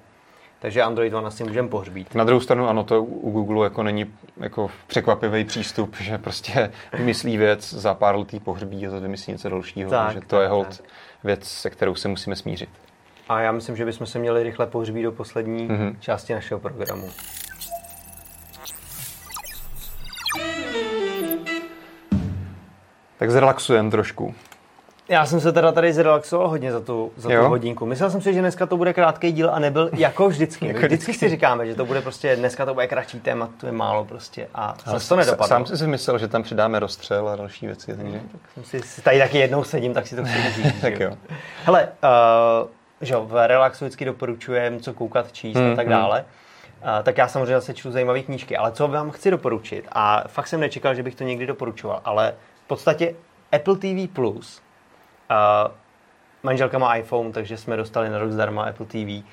takže Android One asi můžeme pohřbít. Na druhou stranu ano, to u Google jako není jako překvapivý přístup, že prostě vymyslí věc, za pár let pohřbí a vymyslí něco dalšího, tak, takže to tak, je hod věc, se kterou se musíme smířit. A já myslím, že bychom se měli rychle pohřbít do poslední hmm. části našeho programu. Tak zrelaxujeme trošku. Já jsem se teda tady zrelaxoval hodně za tu, za tu hodinku. Myslel jsem si, že dneska to bude krátký díl a nebyl jako vždycky. jako vždycky, vždycky si říkáme, že to bude prostě, dneska to bude kratší téma, to je málo prostě a zase to nedopadlo. Sám jsem si myslel, že tam přidáme rozstřel a další věci. Takže... Hmm, tak jsem si, tady taky jednou sedím, tak si to chci říct. tak jo. Hele, uh, že jo, v relaxu vždycky doporučujem, co koukat, číst hmm, a tak dále. Hmm. Uh, tak já samozřejmě se čtu zajímavé knížky, ale co vám chci doporučit, a fakt jsem nečekal, že bych to někdy doporučoval, ale v podstatě Apple T V Plus. Uh, manželka má iPhone, takže jsme dostali na rok zdarma Apple T V.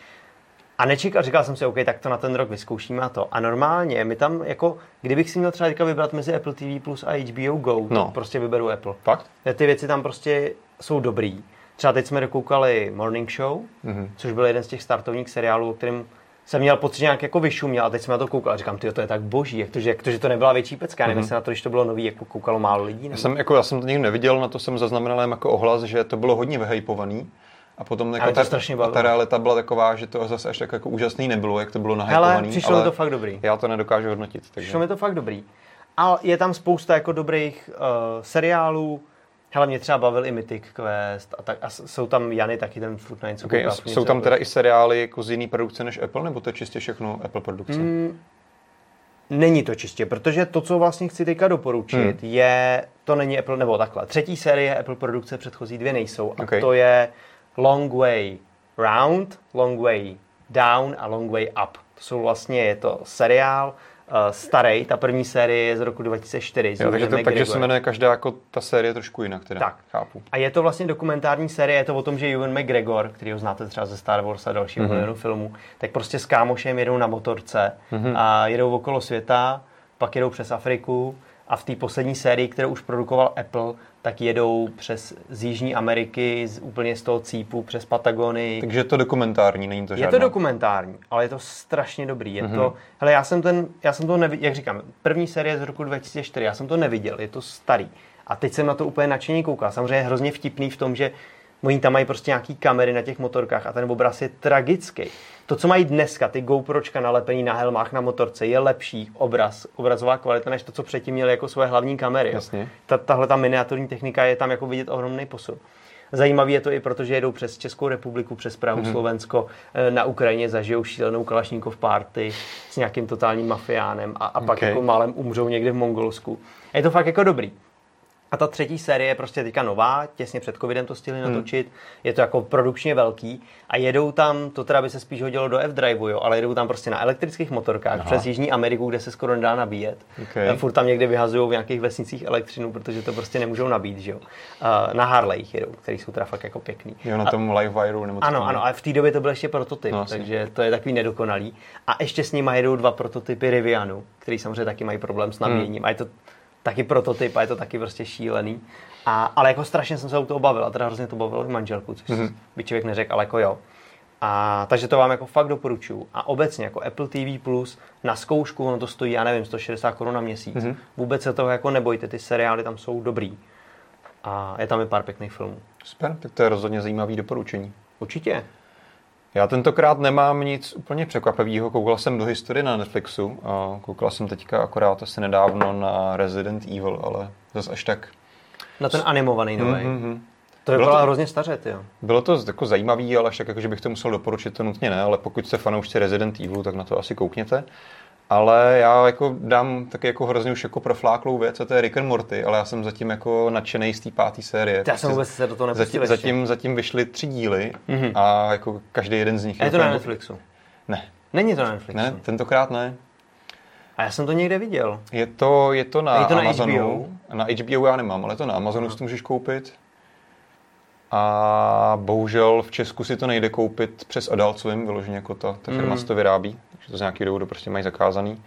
A nečekal, říkal jsem si, OK, tak to na ten rok vyzkoušíme a to. A normálně mi tam, jako, kdybych si měl třeba teďka vybrat mezi Apple T V Plus a H B O Go, no. prostě vyberu Apple. Fakt? Ty věci tam prostě jsou dobrý. Třeba teď jsme dokoukali Morning Show, mm-hmm. což byl jeden z těch startovních seriálů, o kterém jsem měl pocit, že nějak jako vyšuměl a teď jsem na to koukal a říkám, tyjo, to je tak boží, jak to, že, jak to, že to nebyla větší pecka, já nevím, jestli mm-hmm. na to, když to bylo nový, jako koukalo málo lidí. Já jsem, jako, já jsem to nikdy neviděl, na to jsem zaznamenal jen jako ohlas, že to bylo hodně vyhypovaný a potom jako ta, a ta realita byla taková, že to zase až tak jako úžasný nebylo, jak to bylo nahypovaný. Hele, přišlo ale mi to fakt dobrý. Já to nedokážu hodnotit. Takže... Přišlo mi to fakt dobrý. A je tam spousta jako dobrých uh, seriálů. Hele, mě třeba bavil i Mythic Quest a, tak, a jsou tam Jany taky ten furt na něco okay, kouká. Jsou tam teda i seriály jako z jiný produkce než Apple, nebo to je čistě všechno Apple produkce? Mm, není to čistě, protože to, co vlastně chci teďka doporučit, hmm. je, to není Apple, nebo takhle, třetí série Apple produkce, předchozí dvě nejsou a okay. to je Long Way Round, Long Way Down a Long Way Up. To jsou vlastně, je to seriál, starej, ta první série je z roku dva tisíce čtyři. Jo, takže, to, takže se jmenuje každá jako ta série trošku jinak, teda. Tak. Chápu. A je to vlastně dokumentární série, je to o tom, že Ewan McGregor, kterýho znáte třeba ze Star Wars a dalšího mm-hmm. milionu filmů, tak prostě s kámošem jedou na motorce mm-hmm. a jedou okolo světa, pak jedou přes Afriku a v té poslední sérii, kterou už produkoval Apple, tak jedou přes z Jižní Ameriky, z, úplně z toho cípu, přes Patagonii. Takže je to dokumentární, není to žádná. Je to dokumentární, ale je to strašně dobrý. Je mm-hmm. to, hele, já jsem ten, já jsem to neviděl, jak říkám, první série z roku dva tisíce čtyři, já jsem to neviděl, je to starý. A teď jsem na to úplně nadšeně koukal. Samozřejmě je hrozně vtipný v tom, že oni tam mají prostě nějaký kamery na těch motorkách a ten obraz je tragický. To, co mají dneska, ty GoPročka nalepení na helmách na motorce, je lepší obraz, obrazová kvalita, než to, co předtím měli jako svoje hlavní kamery. Tahle ta miniaturní technika je tam jako vidět ohromný posun. Zajímavé je to i proto, že jedou přes Českou republiku, přes Prahu, mm-hmm. Slovensko, na Ukrajině zažijou šílenou Kalašníkov party s nějakým totálním mafiánem a, a pak okay. jako málem umřou někde v Mongolsku. A je to fakt jako dobrý. A ta třetí série je prostě teďka nová, těsně před covidem to stihli hmm. natočit, je to jako produkčně velký a jedou tam, to teda by se spíš hodilo do F-Drive, jo, ale jedou tam prostě na elektrických motorkách. Aha. Přes Jižní Ameriku, kde se skoro nedá nabíjet. Okay. Furt tam někde vyhazují v nějakých vesnicích elektřinu, protože to prostě nemůžou nabít, že jo. Na Harlejch jedou, který jsou teda fakt jako pěkný. Jo, na tom Livewireu nebo tak. Ano, ano, ale v té době to byl ještě prototyp, no, takže to je takový nedokonalý. A ještě s nimi jedou dva prototypy Rivianu, který samozřejmě taky mají problém s nabíjením. Hmm. Taky prototyp a je to taky prostě šílený. A, ale jako strašně jsem se o to bavil a teda hrozně to bavilo i manželku, což mm-hmm. by člověk neřekl, ale jako jo. A, takže to vám jako fakt doporučuju. A obecně jako Apple T V Plus na zkoušku, ono to stojí, já nevím, sto šedesát korun na měsíc. Mm-hmm. Vůbec se toho jako nebojte, ty seriály tam jsou dobrý. A je tam i pár pěkných filmů. Super, tak to je rozhodně zajímavý doporučení. Určitě. Já tentokrát nemám nic úplně překvapivého. Koukal jsem do historie na Netflixu a koukal jsem teďka akorát asi nedávno na Resident Evil, ale zase až tak... Na ten animovaný nový. Mm-hmm. To je byla hrozně staře, jo. Bylo to jako zajímavý, ale až tak, jako, že bych to musel doporučit, to nutně ne, ale pokud jste fanoušci Resident Evilu, tak na to asi koukněte. Ale já jako dám taky jako hrozně už jako profláklou věc, a to je Rick and Morty, ale já jsem zatím jako nadšenej z té páté série. Já jsem vůbec se do toho nepustil ještě. Zatím, zatím vyšly tři díly mm-hmm. a jako každý jeden z nich... A je to na Netflixu? Ne. Není to na Netflixu? Ne, tentokrát ne. A já jsem to někde viděl. Je to, je to na je to na Amazonu. H B O? Na H B O já nemám, ale to na Amazonu no. si to můžeš koupit. A bohužel v Česku si to nejde koupit přes Adalcovým, vyloženě jako ta, ta firma mm. si to vyrábí, takže to z nějakého důvodu prostě mají zakázaný.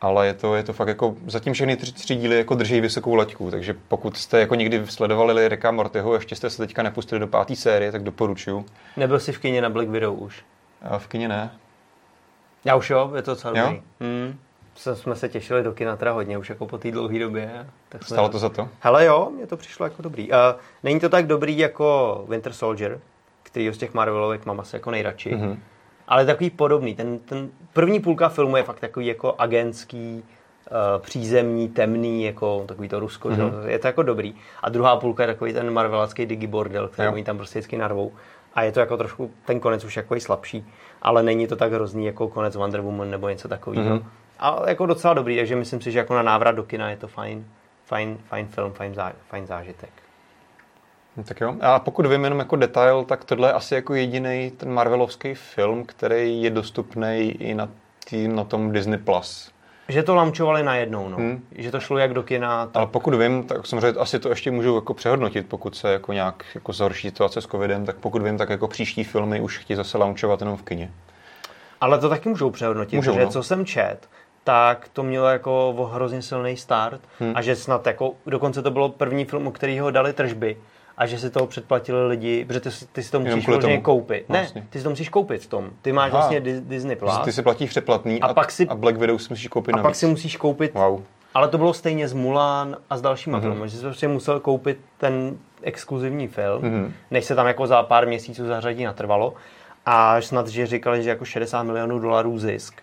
Ale je to, je to fakt jako, zatím všechny tři, tři díly jako drží vysokou laťku, takže pokud jste jako někdy sledovali Ricka Mortyho, ještě jste se teďka nepustili do páté série, tak doporučuju. Nebyl jsi v kině na Black Widow už? A v kině ne. Já už jo, je to docela dobrý. Hmm. Jsme se těšili do kina teda hodně, už jako po té dlouhé době. Tak jsme... Stalo to za to? Hele jo, mně to přišlo jako dobrý. Uh, není to tak dobrý jako Winter Soldier, který z těch Marvelovek mám asi jako nejradši, mm-hmm. ale takový podobný. Ten, ten první půlka filmu je fakt takový jako agentský, uh, přízemní, temný, jako takový to Rusko, mm-hmm. je to jako dobrý. A druhá půlka je takový ten marvelacký digibordel, který jo. oni tam prostě vždycky narvou. A je to jako trošku, ten konec už jako slabší, ale není to tak hrozný jako konec Wonder Woman nebo něco takového. Mm-hmm. Ale jako docela dobrý, takže myslím si, že jako na návrat do kina je to fajn, fajn, fajn film, fajn, zá, fajn zážitek. No tak jo. A pokud vím jenom jako detail, tak tohle je asi jako jediný ten marvelovský film, který je dostupný i na, tý, na tom Disney Plus. Že to launchovali najednou, no. Hmm. Že to šlo jak do kina. Tak... Ale pokud vím, tak samozřejmě asi to ještě můžu jako přehodnotit, pokud se jako nějak jako zhorší situace s covidem, tak pokud vím, tak jako příští filmy už chtějí zase launchovat jenom v kině. Ale to taky můžou přehodnotit, můžou, protože no. co jsem čet, tak to mělo jako hrozně silný start hmm. a že snad jako, dokonce to bylo první film, u kterého dali tržby a že si toho předplatili lidi, protože ty, ty si to musíš možná koupit. No, ne, vlastně. Ty si to musíš koupit v tom. Ty máš Aha. vlastně Disney Plus. Ty si platíš předplatný a, a, pak si, a Black Widow si musíš koupit A navíc. Pak si musíš koupit, wow. ale to bylo stejně s Mulan a s dalšíma hmm. filmy, že jsi prostě musel koupit ten exkluzivní film, hmm. než se tam jako za pár měsíců zařadí natrvalo a snad, že říkali, že jako šedesát milionů dolarů zisk,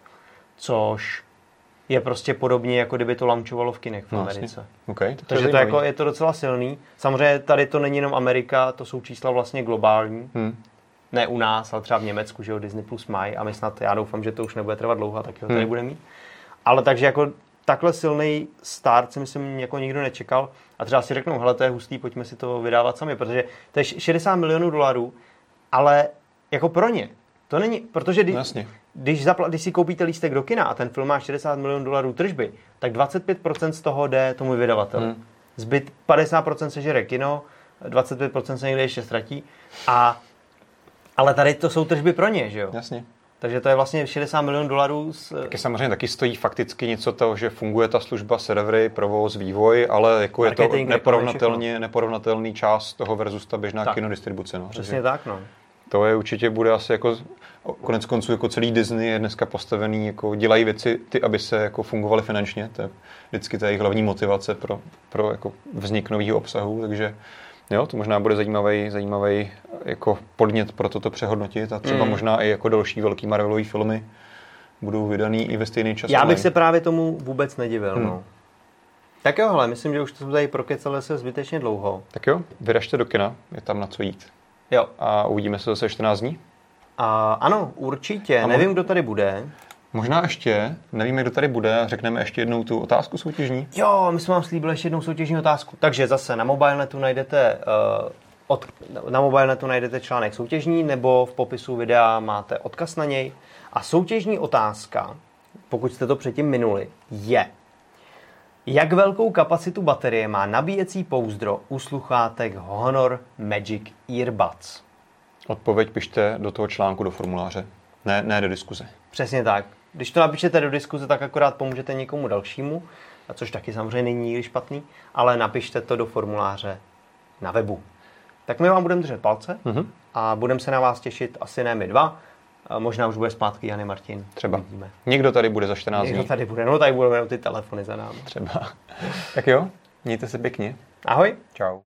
což je prostě podobně, jako kdyby to launchovalo v kinech v no, Americe. Okay, tak takže to jako, je to docela silný. Samozřejmě tady to není jenom Amerika, to jsou čísla vlastně globální. Hmm. Ne u nás, ale třeba v Německu, že jo, Disney Plus mají a my snad, já doufám, že to už nebude trvat dlouho, tak jo, tady hmm. bude mít. Ale takže jako takhle silný start si myslím, jako nikdo nečekal a třeba si řeknou, hele, to je hustý, pojďme si to vydávat sami, protože to je šedesát milionů dolarů, ale jako pro ně. To není, protože kdy, když, zapla, když si koupíte lístek do kina a ten film má šedesát milionů dolarů tržby, tak dvacet pět procent z toho jde tomu vydavateli. Hmm. Zbyt padesát procent se žere kino, dvacet pět procent se někde ještě ztratí. A, ale tady to jsou tržby pro ně, že jo? Jasně. Takže to je vlastně šedesát milionů dolarů. S... Taky samozřejmě taky stojí fakticky něco toho, že funguje ta služba, servery, provoz, vývoj, ale jako je to neporovnatelně, neporovnatelný část toho versus ta běžná tak. kinodistribuce. No. Přesně tak, no. To je určitě bude asi jako konec konců jako celý Disney je dneska postavený, jako dělají věci ty, aby se jako fungovaly finančně, to je vždycky ta jejich hlavní motivace pro, pro jako vznik nového obsahu, takže jo, to možná bude zajímavý, zajímavý jako podnět pro toto přehodnotit a třeba mm. možná i jako další velký Marvelový filmy budou vydaný i ve stejný čas. Já bych se právě tomu vůbec nedivil, hmm. no. Tak jo, ale myslím, že už to jsme tady prokecali se zbytečně dlouho. Tak jo, vyražte do kina, je tam na co jít. Jo. A uvidíme se zase čtrnáct dní. A, ano, určitě, a nevím, mo- kdo tady bude. Možná ještě, nevíme, kdo tady bude, řekneme ještě jednou tu otázku soutěžní. Jo, my jsme vám slíbili ještě jednou soutěžní otázku. Takže zase na Mobilenetu najdete... Uh, Od, na Mobilenetu najdete článek soutěžní, nebo v popisu videa máte odkaz na něj. A soutěžní otázka, pokud jste to předtím minuli, je: jak velkou kapacitu baterie má nabíjecí pouzdro u sluchátek Honor Magic Earbuds? Odpověď pište do toho článku, do formuláře, ne, ne do diskuze. Přesně tak. Když to napišete do diskuze, tak akorát pomůžete někomu dalšímu, což taky samozřejmě není špatný, ale napište to do formuláře na webu. Tak my vám budeme držet palce mm-hmm. a budeme se na vás těšit, asi ne my dva. Možná už bude zpátky Jany Martin. Třeba. Uvidíme. Někdo tady bude za čtrnáct Někdo dní. Někdo tady bude. No tady budeme ty telefony za námi. Třeba. Tak jo, mějte se pěkně. Ahoj. Čau.